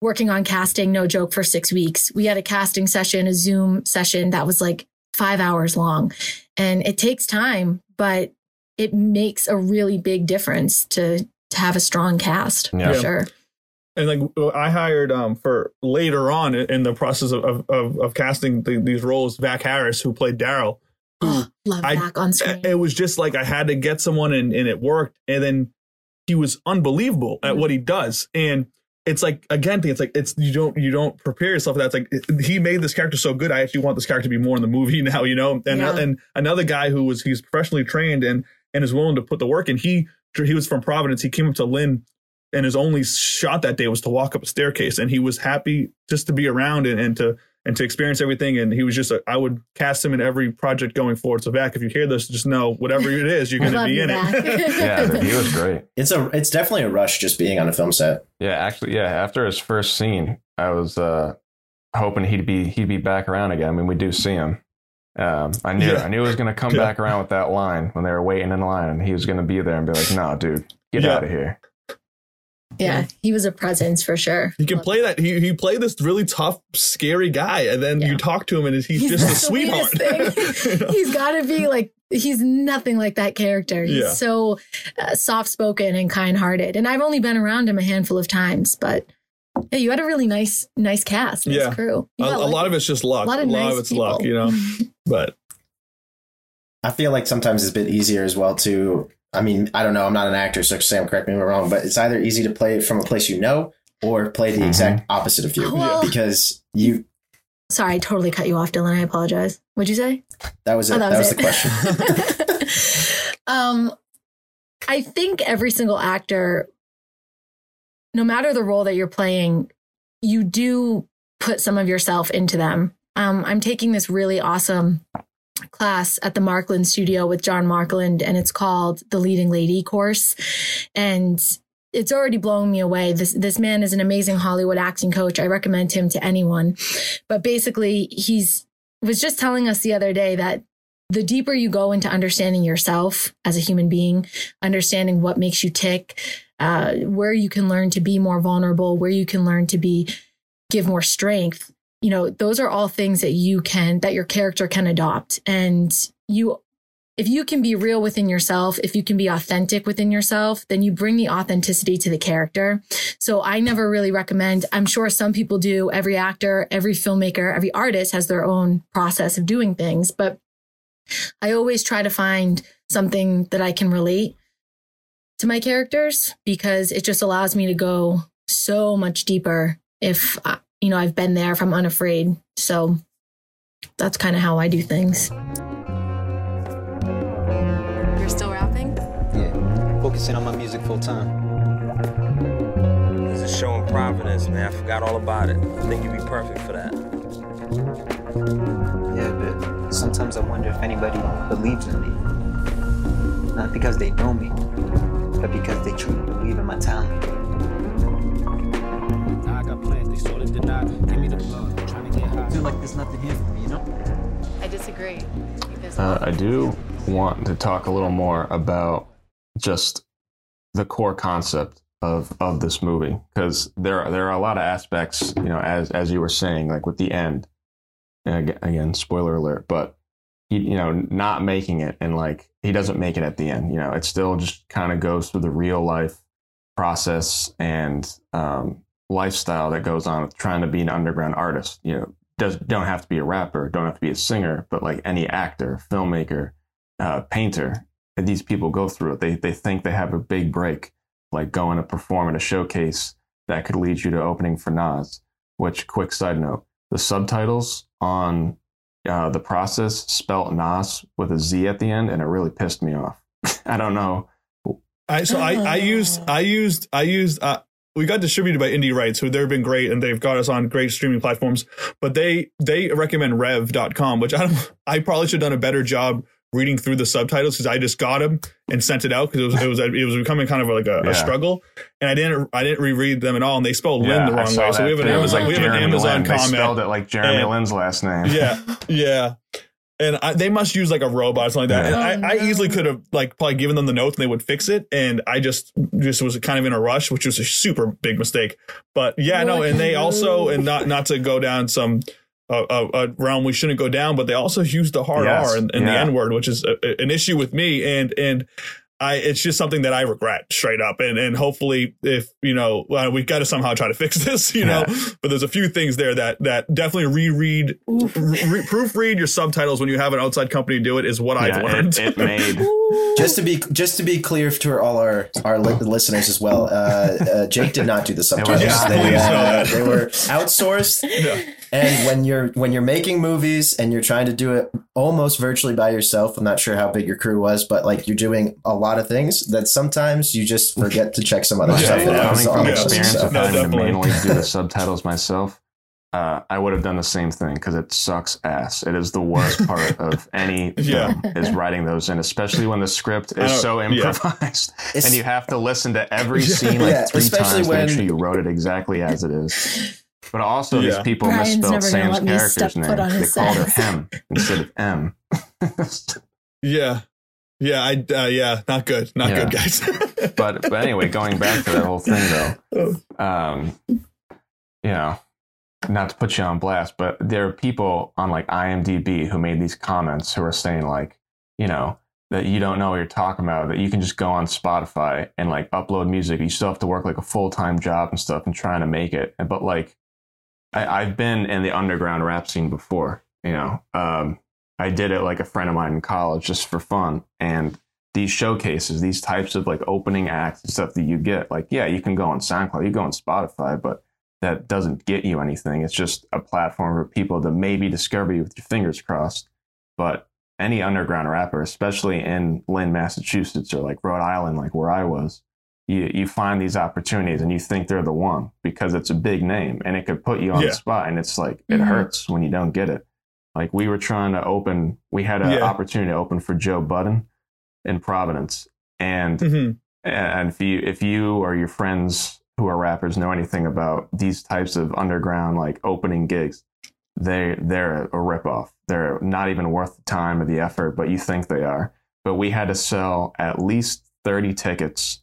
working on casting, no joke, for 6 weeks. We had a casting session, a Zoom session that was like 5 hours long, and it takes time, but it makes a really big difference to have a strong cast, for sure. And like I hired for later on in the process of casting these roles, Vak Harris, who played Daryl. Oh, love Vak on screen. It was just like I had to get someone and it worked. And then he was unbelievable at what he does. And it's like, again, it's like you don't prepare yourself for that. It's like he made this character so good. I actually want this character to be more in the movie now, you know. And and another guy who he's professionally trained and is willing to put the work in. He was from Providence. He came up to Lynn. And his only shot that day was to walk up a staircase, and he was happy just to be around and to experience everything. And he was just, I would cast him in every project going forward. So Vak, if you hear this, just know whatever it is, you're going to be in it. Yeah, the view is great. It's definitely a rush just being on a film set. Yeah, actually, yeah. After his first scene, I was hoping he'd be back around again. I mean, we do see him. I knew he was going to come back around with that line when they were waiting in line, and he was going to be there and be like, "Nah, dude, get out of here." Yeah, he was a presence for sure. He can play that. He played this really tough, scary guy. And then you talk to him and he's just a sweetheart. You know? He's got to be like, he's nothing like that character. He's so soft-spoken and kind-hearted. And I've only been around him a handful of times, but yeah, you had a really nice cast, nice crew. A lot of it's just luck. A lot of it's luck, you know, but. I feel like sometimes it's a bit easier as well to. I mean, I don't know. I'm not an actor, so Sam, correct me if I'm wrong, but it's either easy to play from a place you know or play the exact opposite of you because you. Sorry, I totally cut you off, Dylan. I apologize. What'd you say? That was it. That was the question. I think every single actor, no matter the role that you're playing, you do put some of yourself into them. I'm taking this really awesome class at the Markland studio with John Markland, and it's called the Leading Lady course, and it's already blowing me away. This man is an amazing Hollywood acting coach. I recommend him to anyone. But basically, he was just telling us the other day that the deeper you go into understanding yourself as a human being, understanding what makes you tick, where you can learn to be more vulnerable, where you can learn to give more strength, you know, those are all things that your character can adopt. And if you can be real within yourself, if you can be authentic within yourself, then you bring the authenticity to the character. So I never really recommend, I'm sure some people do, every actor, every filmmaker, every artist has their own process of doing things, but I always try to find something that I can relate to my characters, because it just allows me to go so much deeper if, you know, I've been there, if I'm unafraid. So that's kind of how I do things. You're still rapping? Yeah, focusing on my music full time. There's a show in Providence, man. I forgot all about it. I think you'd be perfect for that. Yeah, but sometimes I wonder if anybody believes in me. Not because they know me, but because they truly believe in my talent. I got plans. They sort of did not give me the blood. I'm trying to get high. I feel like there's nothing here for me, you know? I disagree. I do want to talk a little more about just the core concept of this movie, because there are a lot of aspects, you know, as you were saying, like with the end, and again, spoiler alert, but he, you know, not making it, and like he doesn't make it at the end, you know, it still just kind of goes through the real life process and lifestyle that goes on with trying to be an underground artist. You know, don't have to be a rapper, don't have to be a singer, but like any actor, filmmaker, painter, these people go through it. They think they have a big break, like going to perform at a showcase that could lead you to opening for Nas, which, quick side note, the subtitles on The Process spelt Nas with a Z at the end, and it really pissed me off. I don't know. We got distributed by Indie Rights, who they've been great, and they've got us on great streaming platforms, but they recommend rev.com, which I probably should have done a better job reading through the subtitles, because I just got them and sent it out, because it was becoming kind of like a struggle, and I didn't reread them at all, and they spelled Lynn the wrong way. So we have an Amazon, like comment. They spelled it like Jeremy Lynn's last name. Yeah. And they must use like a robot or something like that. Yeah. And I easily could have like probably given them the notes and they would fix it. And I just was kind of in a rush, which was a super big mistake. But yeah, no. And they also, and not to go down some a realm we shouldn't go down, but they also used the hard R and the N word, which is an issue with me. And it's just something that I regret straight up. And hopefully, if, you know, we've got to somehow try to fix this, you know, but there's a few things there that definitely reread, proofread your subtitles when you have an outside company do it, is what I've learned. It made. Just to be clear to all our listeners as well, Jake did not do the subtitles. They were outsourced. Yeah. And when you're making movies and you're trying to do it almost virtually by yourself, I'm not sure how big your crew was, but like you're doing a lot of things that sometimes you just forget to check some other stuff. If I mainly do the subtitles myself, I would have done the same thing, because it sucks ass. It is the worst part of any film is writing those in, especially when the script is so improvised and you have to listen to every scene like three times to make sure you wrote it exactly as it is. But also, these people misspelled Sam's character's name. They called her him instead of M. Not good. Not good, guys. but anyway, going back to that whole thing, though, you know, not to put you on blast, but there are people on like IMDb who made these comments who are saying like, you know, that you don't know what you're talking about, that you can just go on Spotify and like upload music. You still have to work like a full-time job and stuff and trying to make it. But like, I've been in the underground rap scene before, you know. I did it like a friend of mine in college just for fun. And these showcases, these types of like opening acts and stuff that you get, like, yeah, you can go on SoundCloud, you go on Spotify, but that doesn't get you anything. It's just a platform for people to maybe discover you with your fingers crossed. But any underground rapper, especially in Lynn, Massachusetts, or like Rhode Island, like where I was, you find these opportunities and you think they're the one because it's a big name and it could put you on the spot. And it's like, it hurts when you don't get it. Like we were trying to open, we had an opportunity to open for Joe Budden in Providence. And and if you or your friends who are rappers know anything about these types of underground like opening gigs, they're a ripoff. They're not even worth the time or the effort, but you think they are. But we had to sell at least 30 tickets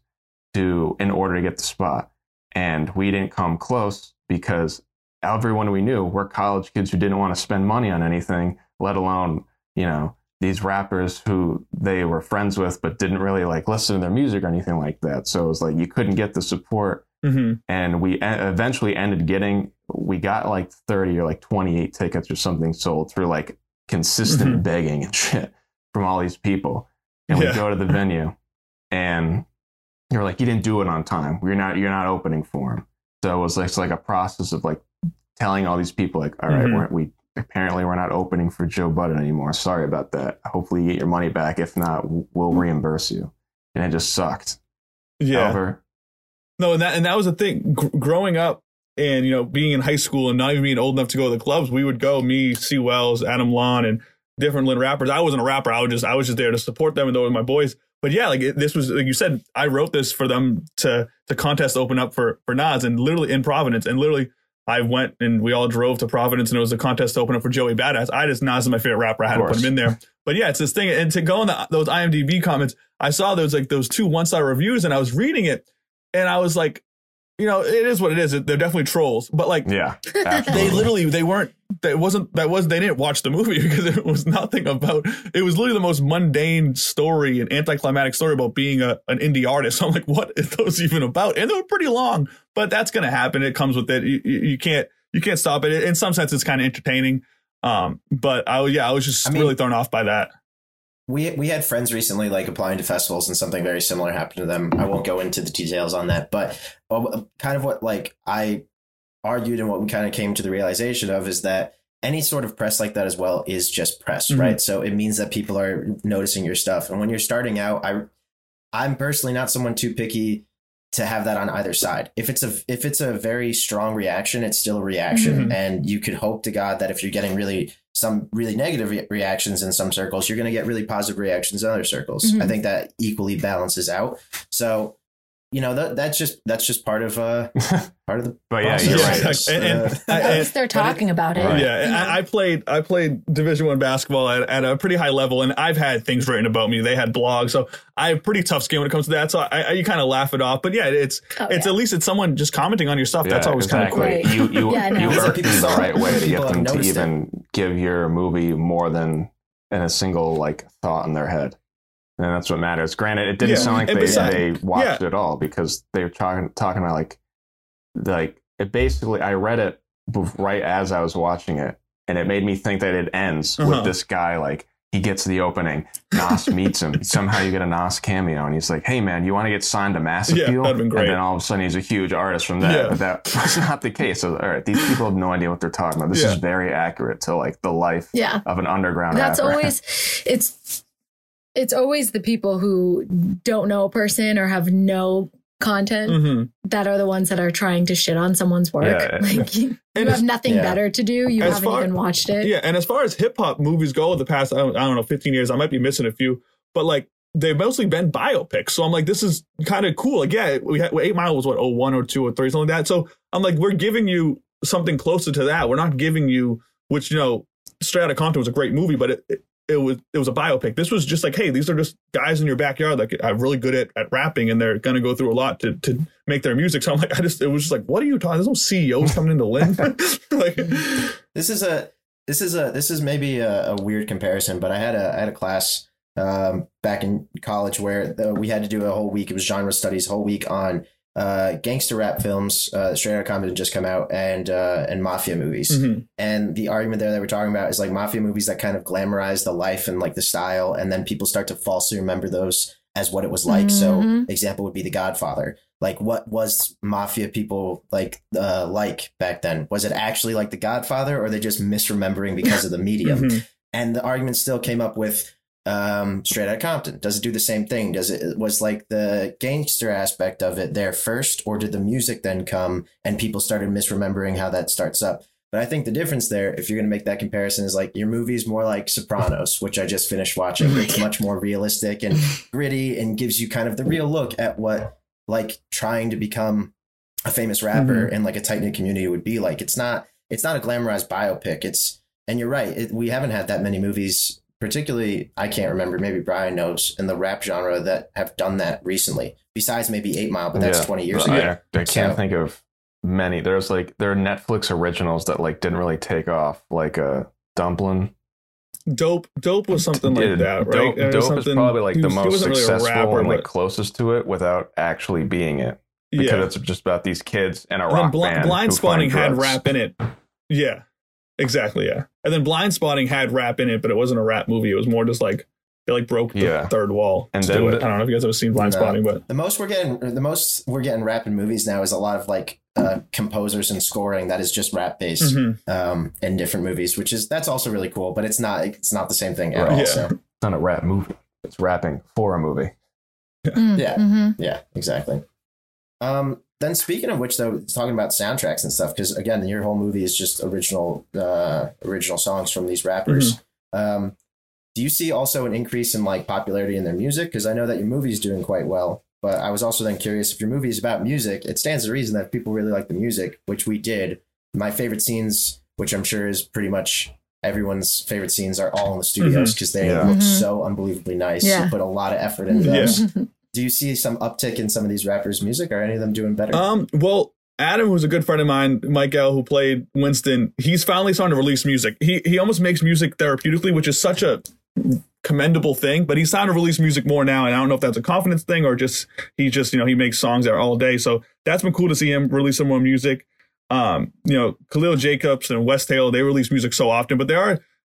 in order to get the spot. And we didn't come close because everyone we knew were college kids who didn't want to spend money on anything, let alone, you know, these rappers who they were friends with but didn't really like listen to their music or anything like that. So it was like you couldn't get the support. And we eventually ended getting, we got like 30 or like 28 tickets or something sold through like consistent begging and shit. from all these people. And we go to the venue and you're like, you didn't do it on time. You're not opening for him. So it was like, it's like a process of like telling all these people like, all right, we're not opening for Joe Budden anymore. Sorry about that. Hopefully you get your money back. If not, we'll reimburse you. And it just sucked. Yeah. However, no, and that was the thing. Growing up and, you know, being in high school and not even being old enough to go to the clubs, we would go, me, C Wells, Adam Long, and different Lynn rappers. I wasn't a rapper. I was just there to support them, and those were my boys. But yeah, like this was, like you said, I wrote this for them to contest, to open up for Nas, and literally in Providence, and literally I went and we all drove to Providence, and it was a contest to open up for Joey Badss. Nas is my favorite rapper. I had to put him in there. But yeah, it's this thing. And to go on those IMDb comments, I saw those 2 1-star reviews, and I was reading it and I was like, you know, it is what it is. They're definitely trolls. But like, yeah, absolutely. They didn't watch the movie, because it was nothing about, it was literally the most mundane story, an anticlimactic story about being an indie artist. I'm like, what is those even about? And they were pretty long, but that's going to happen. It comes with it. You can't stop it. In some sense, it's kind of entertaining. But I was really thrown off by that. We had friends recently like applying to festivals, and something very similar happened to them. I won't go into the details on that, but kind of what like I argued and what we kind of came to the realization of is that any sort of press like that as well is just press, right? So it means that people are noticing your stuff. And when you're starting out, I'm personally not someone too picky to have that on either side. If it's a very strong reaction, it's still a reaction. And you could hope to God that if you're getting some really negative reactions in some circles, you're going to get really positive reactions in other circles. I think that equally balances out. So, you know, that's just part of the But process. Yeah, you're right. They're talking about it. Right. Yeah, I played Division I basketball at a pretty high level, and I've had things written about me. They had blogs, so I have pretty tough skin when it comes to that. So you kind of laugh it off, but yeah, it's at least it's someone just commenting on your stuff. Yeah, that's always kind of cool. Right. You work in the right way to get them to even give your movie more than in a single like thought in their head. And that's what matters. Granted, it didn't sound like they watched it all, because they were talking about like it basically, I read it right as I was watching it, and it made me think that it ends with this guy, like he gets to the opening, Nas meets him, somehow you get a Nas cameo, and he's like, hey man, you want to get signed to Mass Appeal? And then all of a sudden he's a huge artist from that. But that was not the case. So, all right, these people have no idea what they're talking about. This is very accurate to like the life of an underground rapper. It's always the people who don't know a person or have no content that are the ones that are trying to shit on someone's work. Yeah. Like you have nothing better to do. You haven't even watched it. Yeah. And as far as hip hop movies go, the past, I don't know, 15 years, I might be missing a few, but like they've mostly been biopics. So I'm like, this is kind of cool. Like, yeah, we had 8 Mile was what, 01 or 02 or 03, something like that. So I'm like, we're giving you something closer to that. We're not giving you, which, you know, Straight Outta Compton was a great movie, but it was a biopic. This was just like, hey, these are just guys in your backyard that are really good at rapping, and they're going to go through a lot to make their music. So I'm like, it was just like, what are you talking? There's no CEOs coming into Lynn. Like, this is maybe a weird comparison, but I had a class back in college where we had to do a whole week. It was genre studies, whole week on gangster rap films, Straight Outta Compton just come out, and mafia movies. And the argument there that we're talking about is like mafia movies that kind of glamorize the life and like the style, and then people start to falsely remember those as what it was like. So example would be The Godfather. Like, what was mafia people like back then? Was it actually like The Godfather, or are they just misremembering because of the medium? And the argument still came up with Straight Outta Compton. Does it do the same thing? Was like the gangster aspect of it there first, or did the music then come and people started misremembering how that starts up? But I think the difference there, if you're going to make that comparison, is like your movie's more like Sopranos, which I just finished watching. It's much more realistic and gritty, and gives you kind of the real look at what like trying to become a famous rapper and like a tight knit community would be like. It's not a glamorized biopic. And you're right. We haven't had that many movies, particularly, I can't remember, maybe Brian knows, in the rap genre that have done that recently, besides maybe 8 Mile, but that's 20 years ago. I can't think of many. There are Netflix originals that like didn't really take off, like Dumpling. Dope was something like that, right? Dope is probably like the most successful and like closest to it without actually being it. Because it's just about these kids and a rock band. Blindspotting had rap in it. Yeah. Exactly. Yeah. And then Blindspotting had rap in it, but it wasn't a rap movie. It was more just like It like broke the third wall. And then I don't know if you guys ever seen Blindspotting, but the most we're getting rap in movies now is a lot of like composers and scoring that is just rap based in different movies, which is that's also really cool. But it's not the same thing at all. Yeah. So. It's not a rap movie; it's rapping for a movie. Yeah, yeah, exactly. Then speaking of which, though, talking about soundtracks and stuff, because again, your whole movie is just original songs from these rappers. Mm-hmm. Do you see also an increase in like popularity in their music? Because I know that your movie is doing quite well, but I was also then curious if your movie is about music. It stands to reason that people really like the music, which we did. My favorite scenes, which I'm sure is pretty much everyone's favorite scenes, are all in the studios because they look so unbelievably nice. Yeah. You put a lot of effort into those. Yeah. Do you see some uptick in some of these rappers' music? Are any of them doing better? Well, Adam, who's a good friend of mine, Michael, who played Winston, he's finally starting to release music. He almost makes music therapeutically, which is such a commendable thing, but he's starting to release music more now, and I don't know if that's a confidence thing or just he makes songs there all day, so that's been cool to see him release some more music. Khalil Jacobs and West Hale, they release music so often, but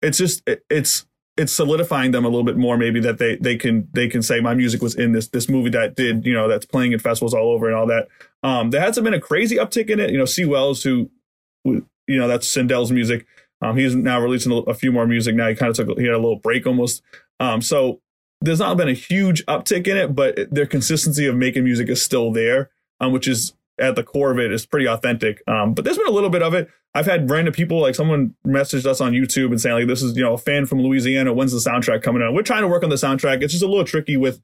it's solidifying them a little bit more, maybe, that they can say my music was in this movie that did that's playing in festivals all over and all that. There hasn't been a crazy uptick in it. C Wells, who that's Sindel's music. He's now releasing a few more music now. He kind of had a little break almost. So there's not been a huge uptick in it, but their consistency of making music is still there, which is at the core of it is pretty authentic. But there's been a little bit of it. I've had random people, like someone messaged us on YouTube and saying like, this is, a fan from Louisiana. When's the soundtrack coming out? We're trying to work on the soundtrack. It's just a little tricky with,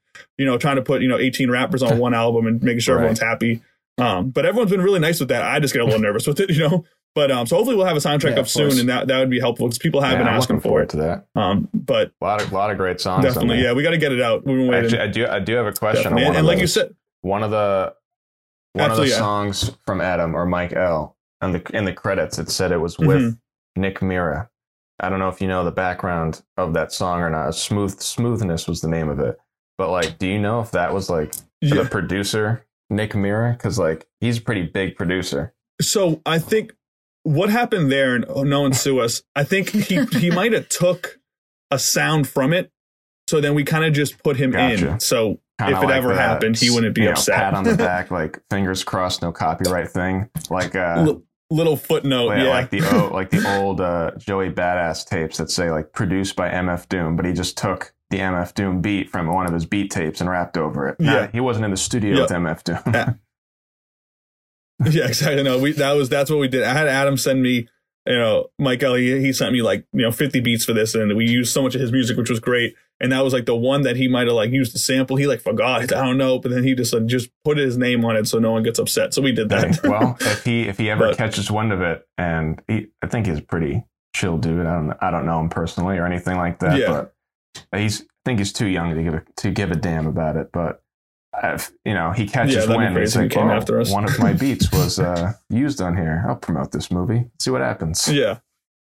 trying to put, 18 rappers on one album and making sure everyone's happy. But everyone's been really nice with that. I just get a little nervous with it, But so hopefully we'll have a soundtrack up soon, and that would be helpful because people have been asking for it. To that, but a lot of great songs. Definitely, yeah, we got to get it out. We've been waiting. Actually, I do have a question. On one and like you said, one of the songs from Adam or Mike L, and in the credits it said it was with Nick Mira. I don't know if you know the background of that song or not. Smoothness was the name of it, but like, do you know if that was like the producer Nick Mira? Because like he's a pretty big producer. So I think. What happened there, and no one sue us, I think he might have took a sound from it, so then we kind of just put him in. So kinda if it ever happened, he wouldn't be upset. Pat on the back, like fingers crossed, no copyright thing. Like little footnote, like the old Joey Badss tapes that say like produced by MF Doom, but he just took the MF Doom beat from one of his beat tapes and rapped over it. Yeah, he wasn't in the studio with MF Doom. Yeah, exactly. No, that's what we did. I had Adam send me, Mike Ellie, he sent me like, 50 beats for this, and we used so much of his music, which was great. And that was like the one that he might have like used the sample. He like forgot it. I don't know, but then he just like just put his name on it so no one gets upset. So we did that. Well, if he ever catches wind of it, and I think he's a pretty chill dude. I don't know him personally or anything like that. Yeah. But I think he's too young to give a damn about it. But he catches wind. It's like, one of my beats was used on here. I'll promote this movie. See what happens. Yeah,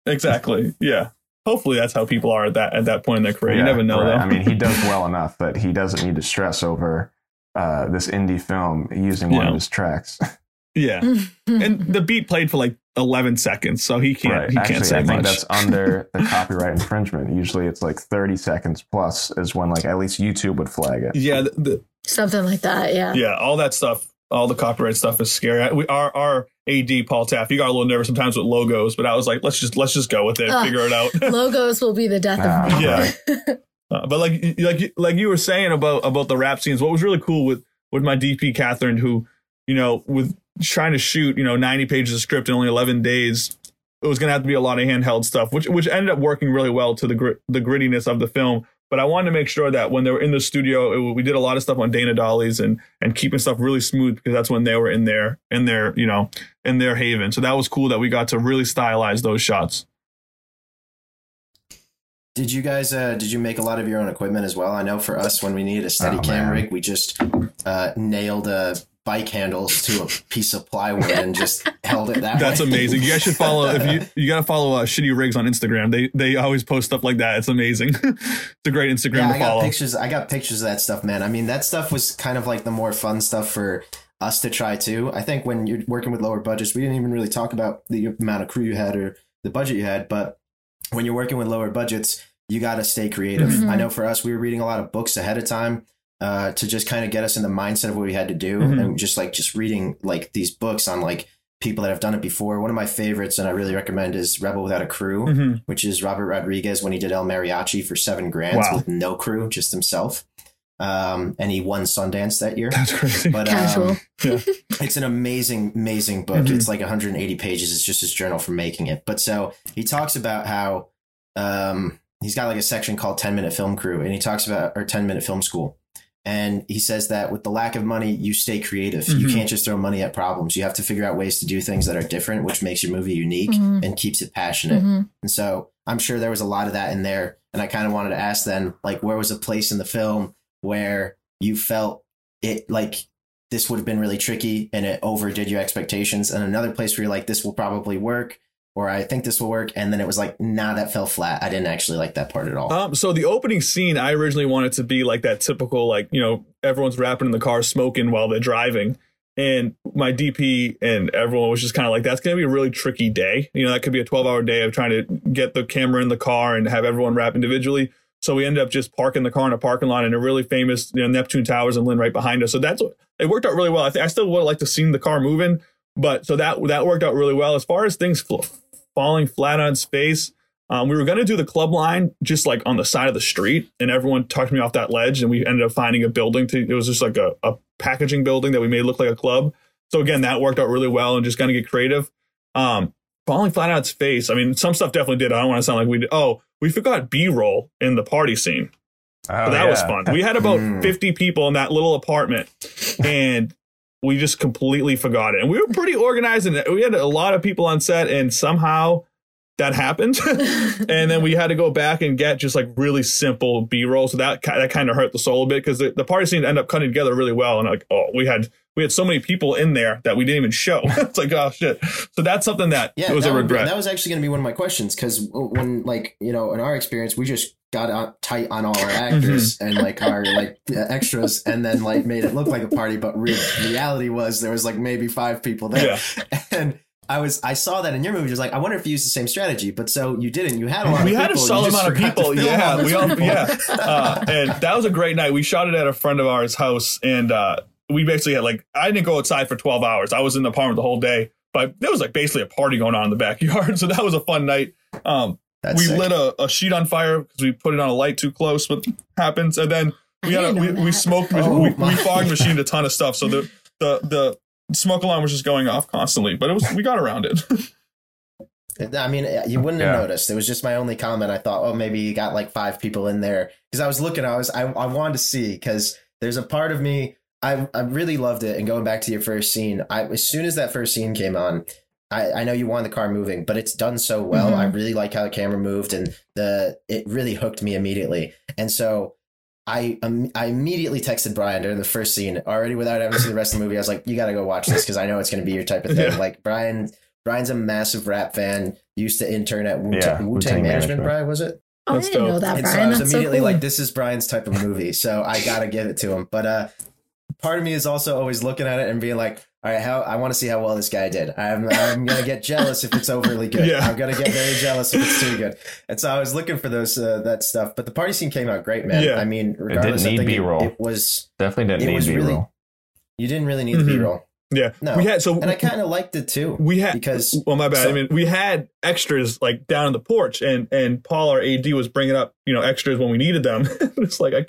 exactly. Yeah. Hopefully that's how people are at that point in their career. Yeah, you never know. Right. I mean, he does well enough that he doesn't need to stress over this indie film using one of his tracks. Yeah. And the beat played for like 11 seconds, so he can't. Right. Actually, can't say I think much. That's under the copyright infringement. Usually, it's like 30 seconds plus is when like at least YouTube would flag it. Yeah. Something like that, yeah. Yeah, all that stuff, all the copyright stuff is scary. Our AD, Paul Taff, he got a little nervous sometimes with logos, but I was like, let's just go with it, figure it out. Logos will be the death of me. Yeah. But like you were saying about the rap scenes, what was really cool with my DP, Catherine, who, with trying to shoot, 90 pages of script in only 11 days, it was going to have to be a lot of handheld stuff, which ended up working really well to the grittiness of the film. But I wanted to make sure that when they were in the studio, we did a lot of stuff on Dana Dolly's and keeping stuff really smooth, because that's when they were in their haven. So that was cool that we got to really stylize those shots. Did you guys make a lot of your own equipment as well? I know for us, when we needed a Steadicam rig, we just nailed a bike handles to a piece of plywood and just held it that way. That's amazing. You guys should follow, if you gotta follow Shitty Rigs on Instagram. They always post stuff like that. It's amazing. It's a great Instagram to follow. I got pictures of that stuff, man. I mean, that stuff was kind of like the more fun stuff for us to try too. I think when you're working with lower budgets, we didn't even really talk about the amount of crew you had or the budget you had, but when you're working with lower budgets, you got to stay creative. Mm-hmm. I know for us, we were reading a lot of books ahead of time to just kind of get us in the mindset of what we had to do. Mm-hmm. And just reading like these books on like people that have done it before. One of my favorites, and I really recommend, is Rebel Without a Crew, mm-hmm. which is Robert Rodriguez when he did El Mariachi for $7,000 with no crew, just himself. And he won Sundance that year. That's crazy. But yeah. It's an amazing, amazing book. Mm-hmm. It's like 180 pages. It's just his journal for making it. But so he talks about how he's got like a section called 10-minute film crew, and he talks about our 10-minute film school. And he says that with the lack of money, you stay creative. Mm-hmm. You can't just throw money at problems. You have to figure out ways to do things that are different, which makes your movie unique mm-hmm. and keeps it passionate. Mm-hmm. And so I'm sure there was a lot of that in there. And I kind of wanted to ask then, like, where was a place in the film where you felt it like this would have been really tricky and it overdid your expectations, and another place where you're like, this will probably work, or I think this will work, and then it was like, nah, that fell flat. I didn't actually like that part at all. So the opening scene, I originally wanted to be like that typical, like, you know, everyone's rapping in the car, smoking while they're driving. And my DP and everyone was just kind of like, that's going to be a really tricky day. You know, that could be a 12-hour day of trying to get the camera in the car and have everyone rap individually. So we ended up just parking the car in a parking lot in a really famous, you know, Neptune Towers and Lynn right behind us. So it worked out really well. I still would have liked to have seen the car moving, but so that worked out really well. As far as things falling flat on its face, we were going to do the club line just like on the side of the street, and everyone talked me off that ledge, and we ended up finding a building. It was just like a packaging building that we made look like a club. So again, that worked out really well, and just going to get creative. Falling flat on its face. I mean, some stuff definitely did. I don't want to sound like we did. Oh, we forgot B-roll in the party scene. But that was fun. We had about 50 people in that little apartment, and we just completely forgot it. And we were pretty organized, and we had a lot of people on set, and somehow that happened. And then we had to go back and get just like really simple B-roll. So that kind of hurt the soul a bit, because the party scene ended up cutting together really well. And like, oh, we had so many people in there that we didn't even show. It's like, oh shit. So that's something that was a regret. That was actually going to be one of my questions. Cause when, like, you know, in our experience, we just got tight on all our actors mm-hmm. and like our like extras, and then like made it look like a party. But reality was there was like maybe 5 people there. Yeah. And I saw that in your movie. Just like, I wonder if you used the same strategy, but so you didn't. You had a lot. We of had people. A solid amount of people. Yeah. And that was a great night. We shot it at a friend of ours' house, and, we basically had like, I didn't go outside for 12 hours. I was in the apartment the whole day, but there was like basically a party going on in the backyard. So that was a fun night. We sick. Lit a sheet on fire because we put it on a light too close. What happens? And then we smoked, we fog machined a ton of stuff. So the smoke alarm was just going off constantly, but we got around it. I mean, you wouldn't have noticed. It was just my only comment. I thought, oh, maybe you got like 5 people in there, because I was looking, I wanted to see, because there's a part of me. I really loved it. And going back to your first scene, as soon as that first scene came on, I know you wanted the car moving, but it's done so well. Mm-hmm. I really like how the camera moved, and it really hooked me immediately. And so I immediately texted Brian during the first scene, already without having to see the rest of the movie. I was like, you got to go watch this, because I know it's going to be your type of thing. Yeah. Like Brian's a massive rap fan, used to intern at Wu-Tang Management. Brian, was it? Oh, I didn't know that, Brian. And so I was immediately like, this is Brian's type of movie. So I got to give it to him. But, part of me is also always looking at it and being like, all right, I want to see how well this guy did. I'm going to get jealous if it's overly good. Yeah. I'm going to get very jealous if it's too good. And so I was looking for those that stuff. But the party scene came out great, man. Yeah. I mean, regardless, it didn't need B-roll. It was definitely didn't need B-roll. Really, you didn't really need mm-hmm. the B-roll. Yeah. No. And I kind of liked it too. We had because well, my bad. So, I mean, we had extras like down on the porch, and Paul, our AD, was bringing up, you know, extras when we needed them. It's like I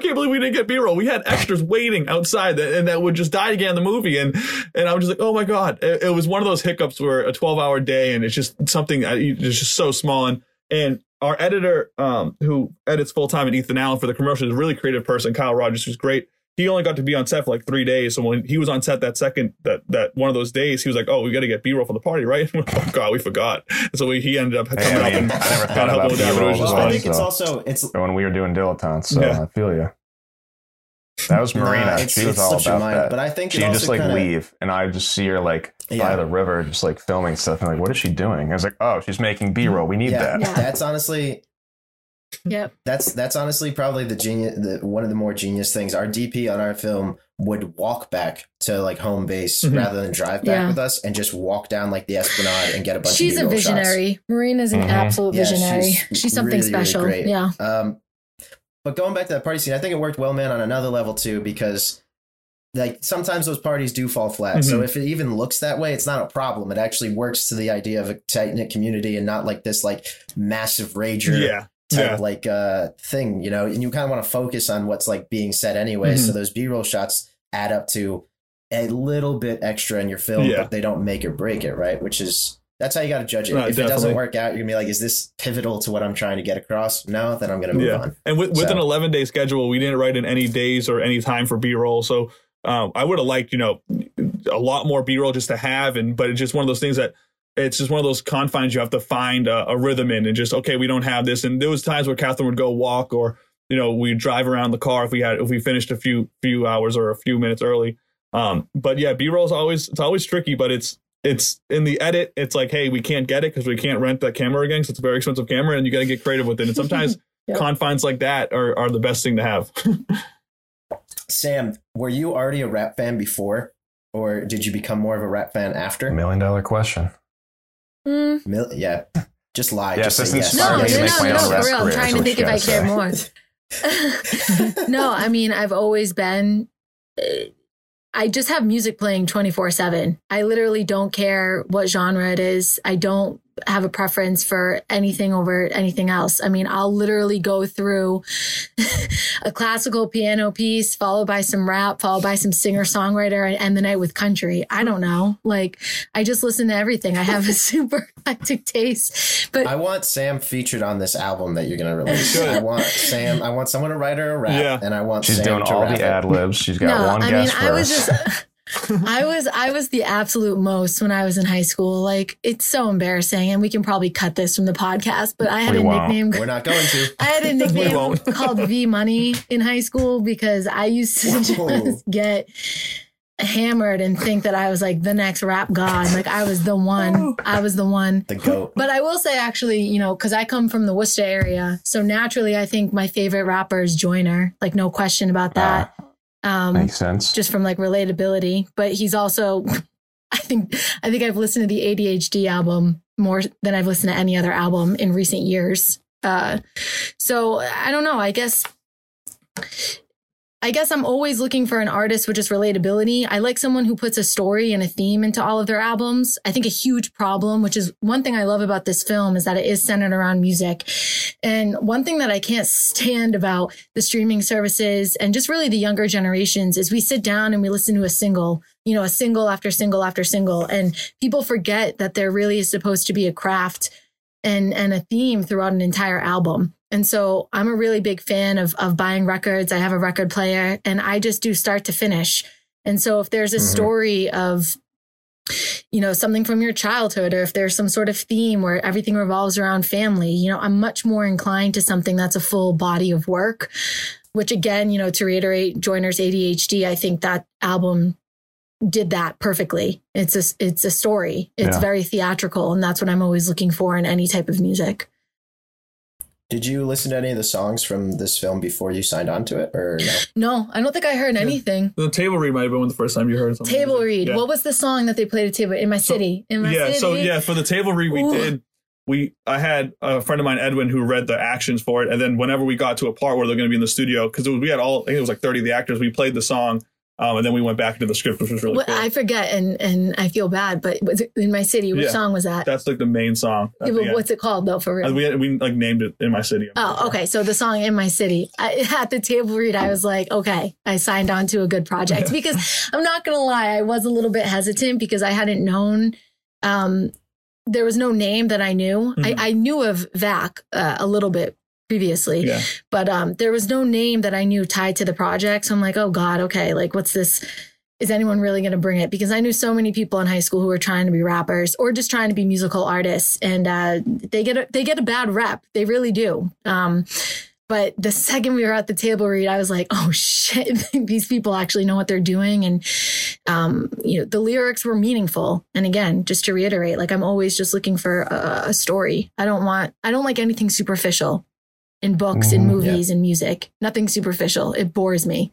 can't believe we didn't get B-roll. We had extras waiting outside that would just die again in the movie. And I was just like, oh, my God. It was one of those hiccups where a 12-hour day, and it's just something it's just so small. And our editor, who edits full-time at Ethan Allen for the commercial, is a really creative person. Kyle Rogers, who's great. He only got to be on set for like 3 days. So when he was on set that one of those days, he was like, oh, we got to get B-roll for the party, right? Oh, God, we forgot. And so he ended up coming up and kind of helping out. I think it's also... when we were doing Dilettantes, so yeah. I feel you. That was Marina. She was all about that. But I think she just like leave, and I just see her like by the river just like filming stuff. And I'm like, what is she doing? I was like, oh, she's making B-roll. We need that. That's honestly... Yep. That's honestly probably the genius, one of the more genius things. Our DP on our film would walk back to like home base rather than drive back with us, and just walk down like the Esplanade and get a bunch of beautiful shots. She's a visionary. Marina's an absolute visionary. She's something really, special. Really great. Yeah. But going back to that party scene, I think it worked well, man, on another level too, because like sometimes those parties do fall flat. So if it even looks that way, it's not a problem. It actually works to the idea of a tight knit community and not like this like massive rager. Type like thing, you know, and you kind of want to focus on what's like being said anyway. So those B-roll shots add up to a little bit extra in your film, but they don't make or break it, right? Which is, that's how you got to judge it. No, if it doesn't work out, you're gonna be like, is this pivotal to what I'm trying to get across? No, then I'm gonna move on. And with an 11-day schedule, we didn't write in any days or any time for B-roll, so I would have liked, you know, a lot more B-roll just to have, but it's just one of those things that it's just one of those confines you have to find a rhythm in, and just, okay, we don't have this. And there was times where Catherine would go walk, or, you know, we'd drive around the car if we finished a few hours or a few minutes early. But yeah, B-roll is always tricky, but it's in the edit. It's like, hey, we can't get it because we can't rent that camera again, because it's a very expensive camera, and you got to get creative with it. And sometimes confines like that are the best thing to have. Sam, were you already a rap fan before, or did you become more of a rap fan after? $1 million question. Yeah, just lie. Yeah, just this yes. No, for real. I'm trying to think if I care more. No, I mean, I've always been. I just have music playing 24/7. I literally don't care what genre it is. I don't have a preference for anything over anything else. I mean, I'll literally go through a classical piano piece, followed by some rap, followed by some singer-songwriter, and end the night with country. I don't know. Like, I just listen to everything. I have a super eclectic taste. But I want Sam featured on this album that you're going to release. Good. I want someone to write her a rap, and I want Sam to rap. She's doing all the ad-libs. She's got guest for us. I was the absolute most when I was in high school. Like, it's so embarrassing, and we can probably cut this from the podcast, but I had nickname. We're not going to. I had a nickname called V Money in high school, because I used to just get hammered and think that I was like the next rap god. Like, I was the one, the goat. But I will say, actually, you know, because I come from the Worcester area, so naturally I think my favorite rapper is Joyner. Like, no question about that. Makes sense, just from like relatability. But he's also, I think I've listened to the ADHD album more than I've listened to any other album in recent years. So I don't know. I guess I'm always looking for an artist with just relatability. I like someone who puts a story and a theme into all of their albums. I think a huge problem, which is one thing I love about this film, is that it is centered around music. And one thing that I can't stand about the streaming services and just really the younger generations is we sit down and we listen to a single, you know, a single after single after single. And people forget that there really is supposed to be a craft and a theme throughout an entire album. And so I'm a really big fan of buying records. I have a record player, and I just do start to finish. And so if there's a story of, you know, something from your childhood, or if there's some sort of theme where everything revolves around family, you know, I'm much more inclined to something that's a full body of work, which, again, you know, to reiterate Joyner's ADHD, I think that album did that perfectly. It's a story. It's very theatrical. And that's what I'm always looking for in any type of music. Did you listen to any of the songs from this film before you signed on to it, or no? No, I don't think I heard anything. The Table Read might have been the first time you heard something. Table Read. Yeah. What was the song that they played at Table in my city? In my city. Yeah, so yeah, for the Table Read I had a friend of mine, Edwin, who read the actions for it, and then whenever we got to a part where they're going to be in the studio, because we had all, I think it was like 30 of the actors, we played the song. And then we went back into the script, which was really cool. I forget, and I feel bad, but In My City, which song was that? That's like the main song. What's it called, though, for real? We like named it In My City. Oh, okay. So the song In My City. At the Table Read, I was like, okay, I signed on to a good project. Because I'm not going to lie, I was a little bit hesitant because I hadn't known... there was no name that I knew. Mm-hmm. I knew of Vak a little bit previously, but there was no name that I knew tied to the project, so I'm like, oh god, okay, like, what's this, is anyone really going to bring it? Because I knew so many people in high school who were trying to be rappers or just trying to be musical artists, and they get a bad rep, they really do. But the second we were at the Table Read, I was like, oh shit, these people actually know what they're doing. And you know, the lyrics were meaningful. And again, just to reiterate, like, I'm always just looking for a story. I don't like anything superficial. in books, in movies, in music. Nothing superficial. It bores me.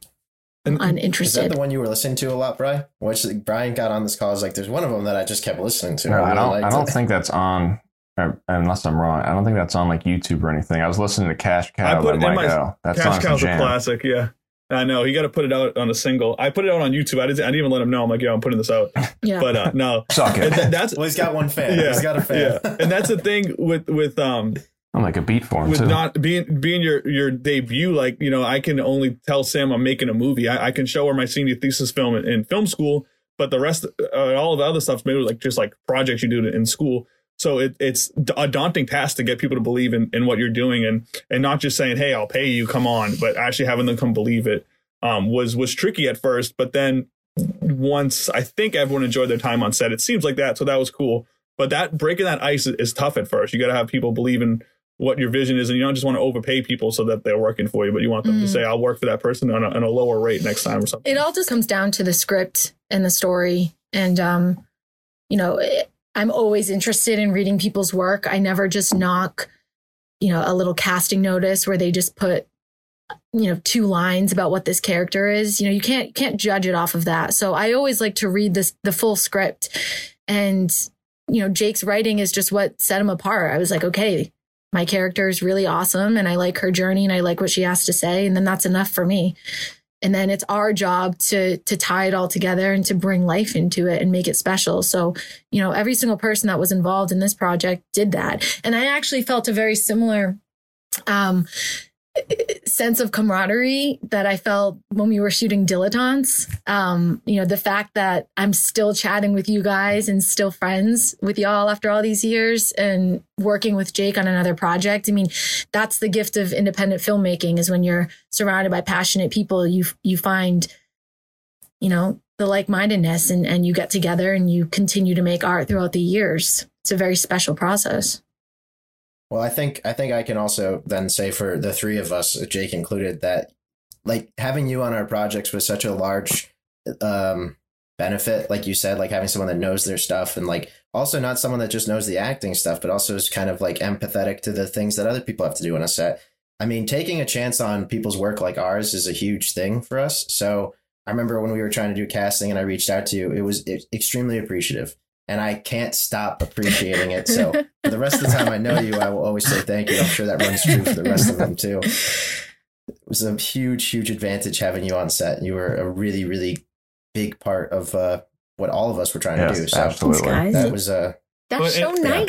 I'm uninterested. Is that the one you were listening to a lot, Brian? Which Brian got on this call. I was like, there's one of them that I just kept listening to. No, I don't think that's on, unless I'm wrong. I don't think that's on like YouTube or anything. I was listening to Cash Cow. I put it in my, that's Cash Cow's a classic. Yeah, I know. You got to put it out on a single. I put it out on YouTube. I didn't even let him know. I'm like, yo, I'm putting this out. Yeah. But no. Suck it. That's, well, he's got one fan. Yeah, he's got a fan. Yeah. And that's the thing with I'm like a beat for him with too. Not being your debut, like, you know, I can only tell Sam I'm making a movie. I can show her my senior thesis film in film school, but the rest, all of the other stuff's made like just like projects you do in school. So it's a daunting task to get people to believe in what you're doing and not just saying, hey, I'll pay you, come on, but actually having them come believe it was tricky at first. But then once I think everyone enjoyed their time on set, it seems like that. So that was cool. But that breaking that ice is tough at first. You got to have people believe in what your vision is, and you don't just want to overpay people so that they're working for you, but you want them to say, I'll work for that person on a lower rate next time or something. It all just comes down to the script and the story. And, you know, I'm always interested in reading people's work. I never just knock, you know, a little casting notice where they just put, you know, 2 lines about what this character is. You know, you can't judge it off of that. So I always like to read the full script, and, you know, Jake's writing is just what set him apart. I was like, okay, my character is really awesome and I like her journey and I like what she has to say. And then that's enough for me. And then it's our job to tie it all together and to bring life into it and make it special. So, you know, every single person that was involved in this project did that. And I actually felt a very similar sense of camaraderie that I felt when we were shooting Dilettantes. You know, the fact that I'm still chatting with you guys and still friends with y'all after all these years and working with Jake on another project. I mean, that's the gift of independent filmmaking, is when you're surrounded by passionate people, you find, you know, the like-mindedness and you get together and you continue to make art throughout the years. It's a very special process. Well, I think I can also then say for the three of us, Jake included, that like having you on our projects was such a large benefit. Like you said, like having someone that knows their stuff, and like also not someone that just knows the acting stuff, but also is kind of like empathetic to the things that other people have to do on a set. I mean, taking a chance on people's work like ours is a huge thing for us. So I remember when we were trying to do casting and I reached out to you, it was extremely appreciative. And I can't stop appreciating it. So for the rest of the time I know you, I will always say thank you. I'm sure that runs true for the rest of them too. It was a huge, huge advantage having you on set. You were a really, really big part of what all of us were trying to do. So absolutely. That was that's so nice.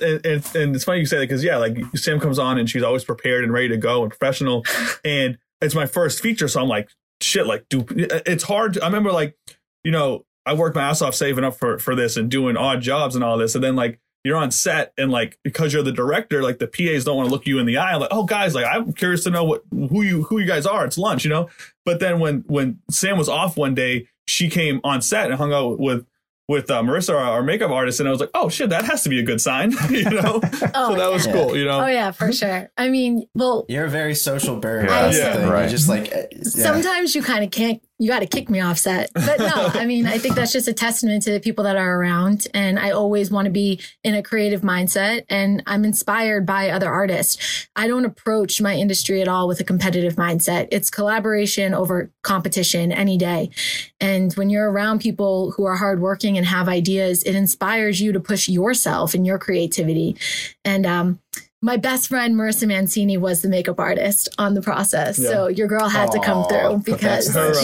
And it's funny you say that, because like Sam comes on and she's always prepared and ready to go and professional. And it's my first feature, so I'm like, shit, like, dude, it's hard. I remember, like, you know, I worked my ass off saving up for this and doing odd jobs and all this. And then like you're on set and like, because you're the director, like the PAs don't want to look you in the eye. Like, oh guys, like I'm curious to know who you guys are. It's lunch, you know? But then when Sam was off one day, she came on set and hung out with Marissa, our makeup artist. And I was like, oh shit, that has to be a good sign, you know? So that was cool, you know? Oh yeah, for sure. I mean, well, you're a very social bird. Yeah, right. Just like, sometimes you kind of can't, you got to kick me off set. But no, I mean, I think that's just a testament to the people that are around. And I always want to be in a creative mindset, and I'm inspired by other artists. I don't approach my industry at all with a competitive mindset. It's collaboration over competition any day. And when you're around people who are hardworking and have ideas, it inspires you to push yourself and your creativity. And, my best friend, Marissa Mancini, was the makeup artist on The Process. Yeah. So your girl had to come through, because, her,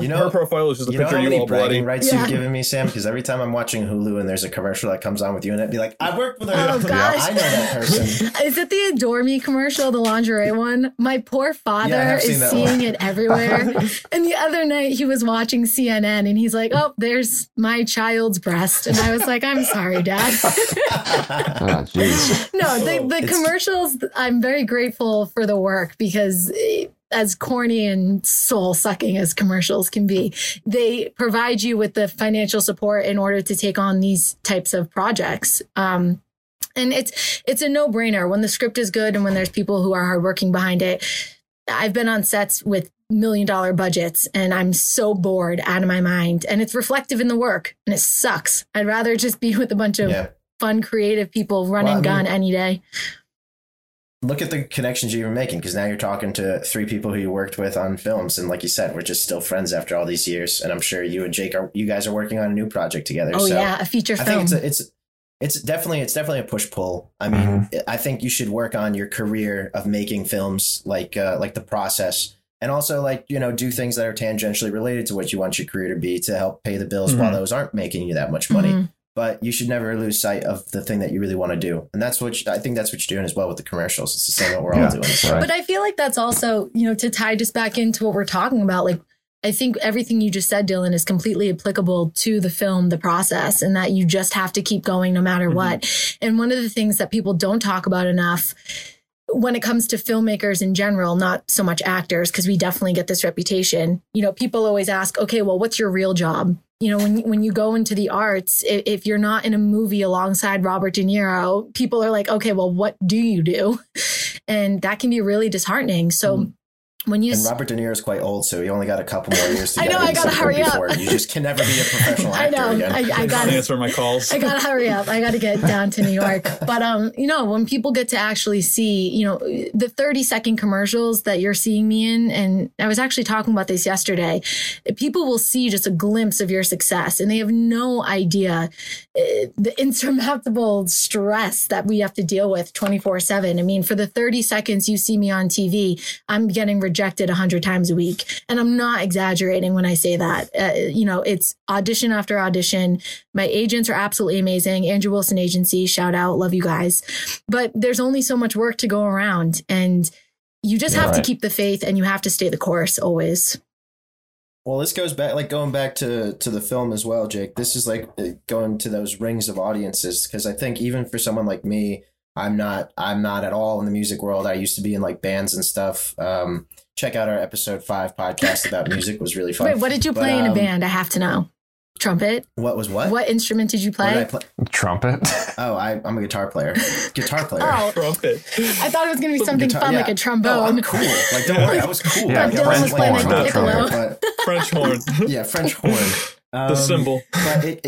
you know. Her profile is just a picture of you all bloody. Rights you've given me, Sam? Because every time I'm watching Hulu and there's a commercial that comes on with you in it, I'd be like, I worked with her. Oh, gosh. I know that person. Is it the Adore Me commercial, the lingerie one? My poor father is seeing it everywhere. And the other night he was watching CNN and he's like, oh, there's my child's breast. And I was like, I'm sorry, Dad. Oh, geez. No, the commercials, I'm very grateful for the work, because as corny and soul sucking as commercials can be, they provide you with the financial support in order to take on these types of projects. And it's a no brainer when the script is good and when there's people who are hardworking behind it. I've been on sets with $1 million budgets and I'm so bored out of my mind, and it's reflective in the work, and it sucks. I'd rather just be with a bunch of fun, creative people running gun any day. look at the connections you're making, because now you're talking to three people who you worked with on films. And like you said, we're just still friends after all these years. And I'm sure you and Jake you guys are working on a new project together. Oh, so yeah. A feature film. I think it's definitely a push pull. I mean, I think you should work on your career of making films like The Process. And also, like, you know, do things that are tangentially related to what you want your career to be to help pay the bills while those aren't making you that much money. But you should never lose sight of the thing that you really want to do. And that's what I think that's what you're doing as well with the commercials. It's the same that we're all doing. Right. But I feel like that's also, you know, to tie just back into what we're talking about, like, I think everything you just said, Dylan, is completely applicable to the film, The Process, and that you just have to keep going no matter what. And one of the things that people don't talk about enough when it comes to filmmakers in general, not so much actors, because we definitely get this reputation, you know, people always ask, okay, well, what's your real job? You know, when you go into the arts, if you're not in a movie alongside Robert De Niro, people are like, okay, well, what do you do? And that can be really disheartening. So And Robert De Niro is quite old, so you only got a couple more years to get. I know, I gotta hurry up. You just can never be a professional actor. I know. Again. I gotta answer my calls. I gotta hurry up. I gotta get down to New York. But you know, when people get to actually see, you know, the 30-second commercials that you're seeing me in, and I was actually talking about this yesterday, people will see just a glimpse of your success, and they have no idea the insurmountable stress that we have to deal with 24/7. I mean, for the 30 seconds you see me on TV, I'm getting rejected 100 times a week. And I'm not exaggerating when I say that. You know, it's audition after audition. My agents are absolutely amazing. Andrew Wilson Agency, shout out, love you guys. But there's only so much work to go around, and you just have to keep the faith, and you have to stay the course always. Well, this goes back, like going back to the film as well, Jake. This is like going to those rings of audiences, because I think even for someone like me, I'm not at all in the music world. I used to be in like bands and stuff. Check out our episode 5 podcast about music. Was really fun. Wait, what did you play in a band? I have to know. Trumpet. What was what? What instrument did you play? Trumpet. Oh, I'm a guitar player. Oh, trumpet. I thought it was going to be something fun, like a trombone. Oh, I'm cool. Like, don't worry, I was cool. Yeah, like, Dylan was playing like a piccolo. French horn. Yeah, French horn. The symbol. But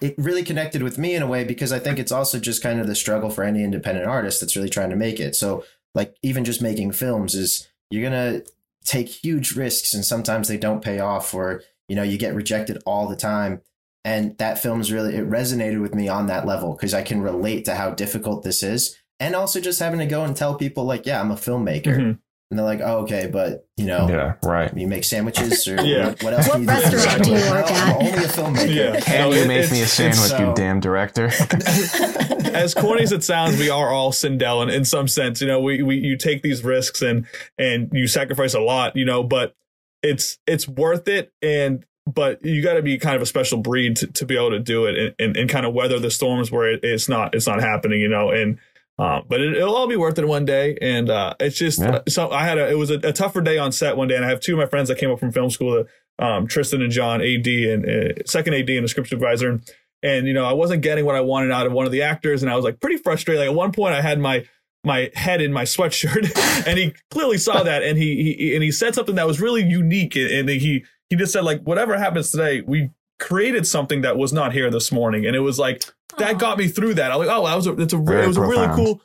it really connected with me in a way, because I think it's also just kind of the struggle for any independent artist that's really trying to make it. So, like, even just making films is... you're going to take huge risks, and sometimes they don't pay off, or, you know, you get rejected all the time. And that film's really, it resonated with me on that level, because I can relate to how difficult this is. And also just having to go and tell people like, yeah, I'm a filmmaker. And they're like, oh, okay, but, you know, you make sandwiches, or what else can you do? What restaurant do you work at? I'm only a filmmaker. Can you make me a sandwich, you damn director? As corny as it sounds, we are all Sindel in some sense. You know, you take these risks and you sacrifice a lot, you know, but it's worth it. But you got to be kind of a special breed to be able to do it and kind of weather the storms where it's not happening, you know, and. But it'll all be worth it one day. And it's just so it was a tougher day on set one day. And I have two of my friends that came up from film school, Tristan and John, AD and second AD and a script supervisor. And, you know, I wasn't getting what I wanted out of one of the actors. And I was like pretty frustrated. Like, at one point I had my head in my sweatshirt and he clearly saw that. And he said something that was really unique. And he just said, like, whatever happens today, we created something that was not here this morning. And it was like, that got me through that. I was like, oh, it was a really cool.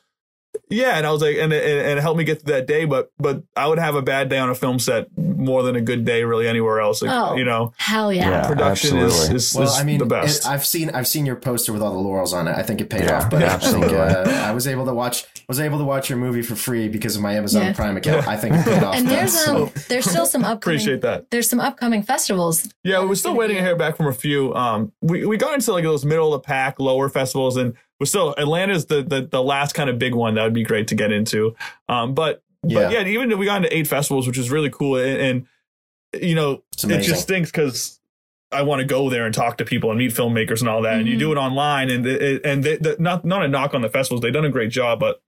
Yeah. And I was like, and it helped me get through that day. But I would have a bad day on a film set more than a good day really anywhere else. Like, you know, hell yeah. Production is the best. I've seen your poster with all the laurels on it. I think it paid off, but I was able to watch your movie for free because of my Amazon Prime account. I think it paid off. And there's still some upcoming. Appreciate that. There's some upcoming festivals. Yeah, we're still waiting to hear back from a few. We got into like those middle of the pack, lower festivals, and we're still Atlanta's the last kind of big one that would be great to get into. But even if we got into 8 festivals, which is really cool, and you know, it just stinks because I want to go there and talk to people and meet filmmakers and all that. Mm-hmm. And you do it online, and they, not a knock on the festivals, they've done a great job, but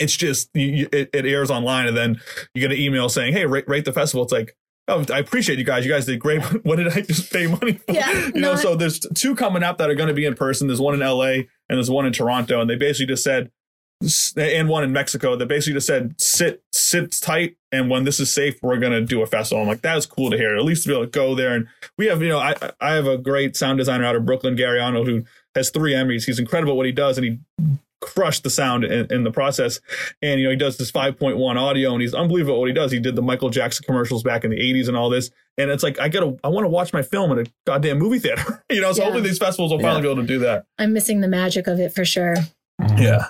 it's just it airs online, and then you get an email saying, "Hey, rate the festival." It's like, oh, I appreciate you guys. You guys did great. What did I just pay money for? Yeah, you know. So there's 2 coming up that are going to be in person. There's one in L.A. and there's one in Toronto, and they basically just said. And one in Mexico that basically just said sit tight, and when this is safe we're gonna do a festival. I'm like, that's cool to hear, at least to be able to go there. And we have, you know, I have a great sound designer out of Brooklyn, Gariano, who has 3 Emmys. He's incredible at what he does, and he crushed the sound in the process. And, you know, he does this 5.1 audio and he's unbelievable at what he does. He did the Michael Jackson commercials back in the 80s and all this. And it's like, I want to watch my film at a goddamn movie theater, you know, so hopefully these festivals will finally be able to do that. I'm missing the magic of it for sure. Yeah.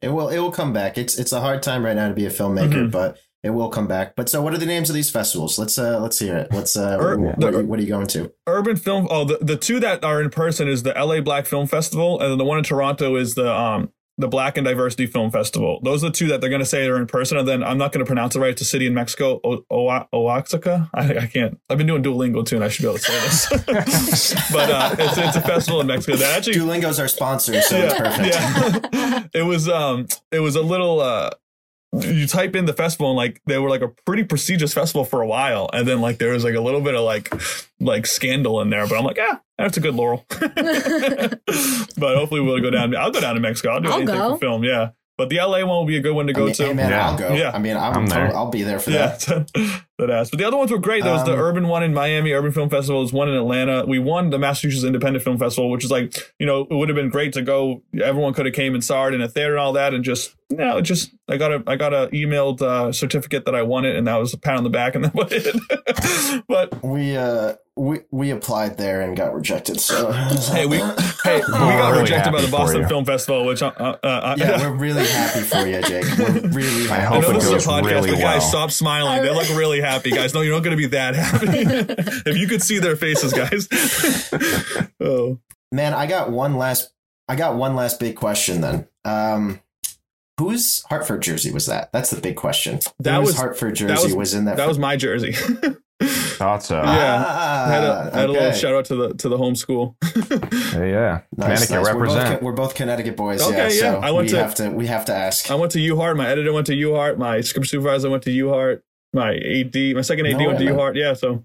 It will come back. It's a hard time right now to be a filmmaker, but it will come back. But so what are the names of these festivals? Let's hear it. What are you going to? Urban Film. Oh, the two that are in person is the LA Black Film Festival. And then the one in Toronto is the Black and Diversity Film Festival. Those are the two that they're going to say are in person. And then I'm not going to pronounce it right. It's a city in Mexico, Oaxaca. I can't. I've been doing Duolingo too, and I should be able to say this. But it's a festival in Mexico. That actually, Duolingo's our sponsor, so it's perfect. Yeah. It was a little. You type in the festival and like they were like a pretty prestigious festival for a while, and then like there was like a little bit of like scandal in there, but I'm like, that's a good laurel. But hopefully we'll go down. I'll go down to Mexico. I'll do anything for film. Yeah, but the LA one will be a good one to go to. Hey man, yeah. I'll go. Yeah, I mean, I'll be there for that. That ass. But the other ones were great. There was the urban one in Miami, Urban Film Festival. There's one in Atlanta. We won the Massachusetts Independent Film Festival, which is like, you know, it would have been great to go. Everyone could have came and saw it in a theater and all that, and just. No, just I got a emailed certificate that I won it, and that was a pat on the back, and that was it. But we applied there and got rejected. So we got rejected by the Boston Film Festival, which we're really happy for you, Jake. We're really happy. I know this is a podcast, but guys, stop smiling. They look really happy, guys. No, you're not going to be that happy. If you could see their faces, guys. Oh man, I got one last big question then. Whose Hartford jersey was that? That's the big question. Whose Hartford jersey was in that? That was my jersey. Thought so. Yeah. I had a little shout out to the home school. Yeah. Nice, Connecticut represent. We're both Connecticut boys. Okay, yeah. So we have to ask. I went to UHart. My editor went to UHart. My script supervisor went to UHart. My AD, my second AD went to UHart. Yeah. So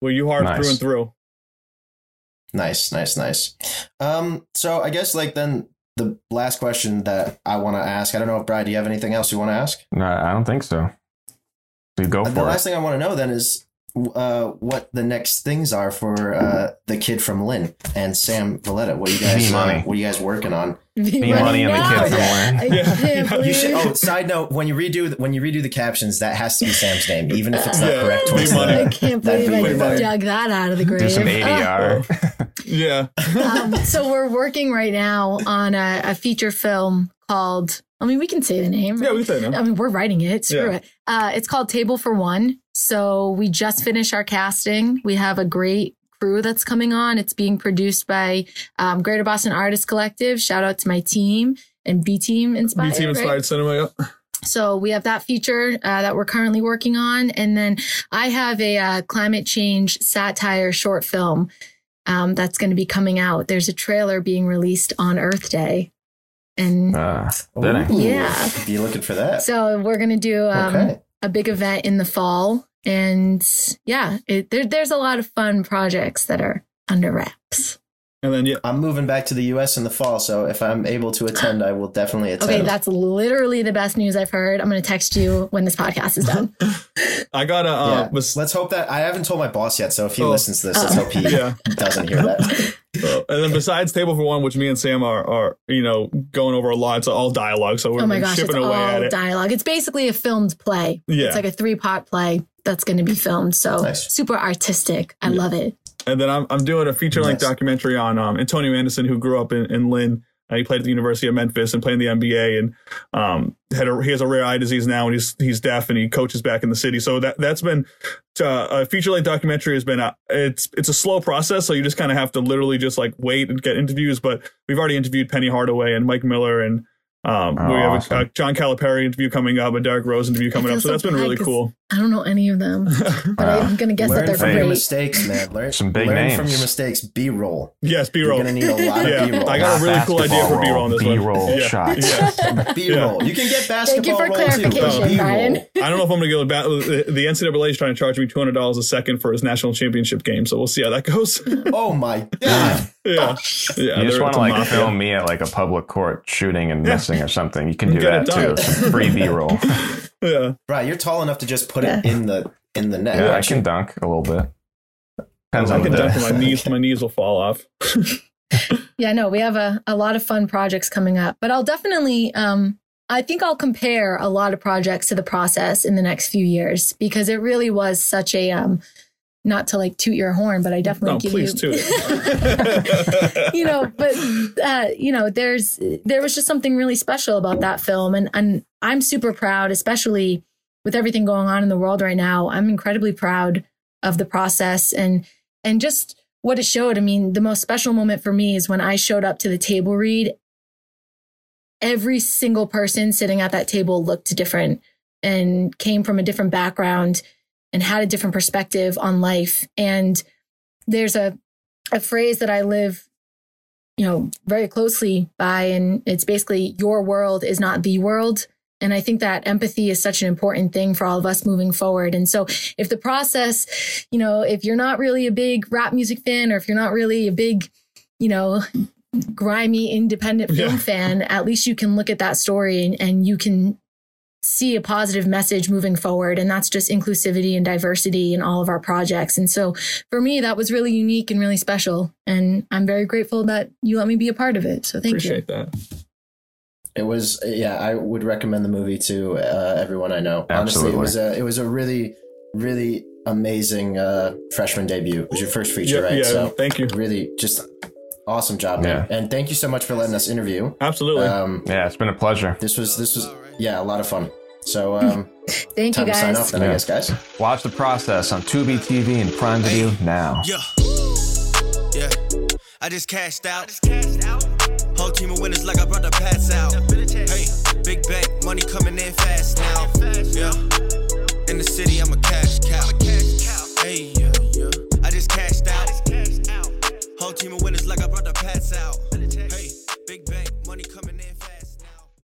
we're UHart through and through. Nice. So I guess like then. The last question that I want to ask, I don't know if Brian, do you have anything else you want to ask? No, I don't think so. You go for it. The last thing I want to know then is what the next things are for the kid from Lynn and Sam Valletta. What are you guys working on? Money and the kid from Lynn. Yeah. You should, side note, when you redo the captions, that has to be Sam's name, even if it's not correct. I can't believe I dug that out of the grave. Do some ADR. Yeah. So we're working right now on a feature film called, I mean, we can say the name. Right? Yeah, we can say the name. I mean, we're writing it. Screw it. It's called Table for One. So we just finished our casting. We have a great crew that's coming on. It's being produced by Greater Boston Artists Collective. Shout out to my team and B Team Inspired Cinema. Yep. So we have that feature that we're currently working on. And then I have a climate change satire short film that's going to be coming out. There's a trailer being released on Earth Day. And be looking for that. So we're going to do a big event in the fall. And yeah, there's a lot of fun projects that are under wraps. And then I'm moving back to the U.S. in the fall. So if I'm able to attend, I will definitely attend. Okay, that's literally the best news I've heard. I'm going to text you when this podcast is done. I got to... let's hope that... I haven't told my boss yet. So if he listens to this, let's hope he doesn't hear that. And then besides Table for One, which me and Sam are you know, going over a lot, it's all dialogue. So we're shipping away at it. It's all dialogue. It's basically a filmed play. Yeah. It's like a 3-part play that's going to be filmed. So super artistic. I love it. And then I'm doing a feature-length documentary on Antonio Anderson, who grew up in Lynn. He played at the University of Memphis and played in the NBA, and he has a rare eye disease now, and he's deaf, and he coaches back in the city. So that's been a feature-length documentary has been it's a slow process, so you just kind of have to literally just like wait and get interviews. But we've already interviewed Penny Hardaway and Mike Miller, and we have a John Calipari interview coming up, a Derek Rose interview coming up. So that's been really cool. I don't know any of them, but I'm going to guess that they're from your mistakes, man. Learn from your mistakes. B-roll. Yes, B-roll. You're going to need a lot of B-roll. I got a really cool idea for B-roll on this one. B-roll shots. Yes. B-roll. You can get basketball roll, too. Thank you for clarification, Brian. I don't know if I'm going to go the NCAA is trying to charge me $200 a second for his national championship game, so we'll see how that goes. Oh, my God. Yeah. You just want to, like, film me at, like, a public court shooting and missing or something. You can do that, too. Some free B-roll. Yeah. Right, you're tall enough to just put it in the net. Yeah, I can dunk a little bit. Depends on the day. My knees will fall off. Yeah, no, we have a lot of fun projects coming up, but I'll definitely, I think I'll compare a lot of projects to the process in the next few years, because it really was such a, not to like toot your horn, but I definitely toot it. You know, but you know, there was just something really special about that film, and I'm super proud, especially with everything going on in the world right now. I'm incredibly proud of the process and just what it showed. I mean, the most special moment for me is when I showed up to the table read. Every single person sitting at that table looked different and came from a different background and had a different perspective on life. And there's a phrase that I live, you know, very closely by, and it's basically your world is not the world. And I think that empathy is such an important thing for all of us moving forward. And so if the process, you know, if you're not really a big rap music fan, or if you're not really a big, you know, grimy independent film fan, at least you can look at that story and you can see a positive message moving forward. And that's just inclusivity and diversity in all of our projects. And so for me, that was really unique and really special. And I'm very grateful that you let me be a part of it. So thank you. Appreciate that. It was, I would recommend the movie to everyone I know. Absolutely. Honestly, it was a really, really amazing freshman debut. It was your first feature, right? Yeah, so thank you. Really just awesome job, man. Yeah. And thank you so much for letting us interview. Absolutely. It's been a pleasure. This was a lot of fun. So thank you guys. Time to sign off then, I guess, guys. Watch The Process on Tubi TV and Prime Video now. Yeah. I just cashed out. Whole team of winners like I brought the pass out. Hey, big bank money coming in fast now. Yeah. In the city, I'm a cash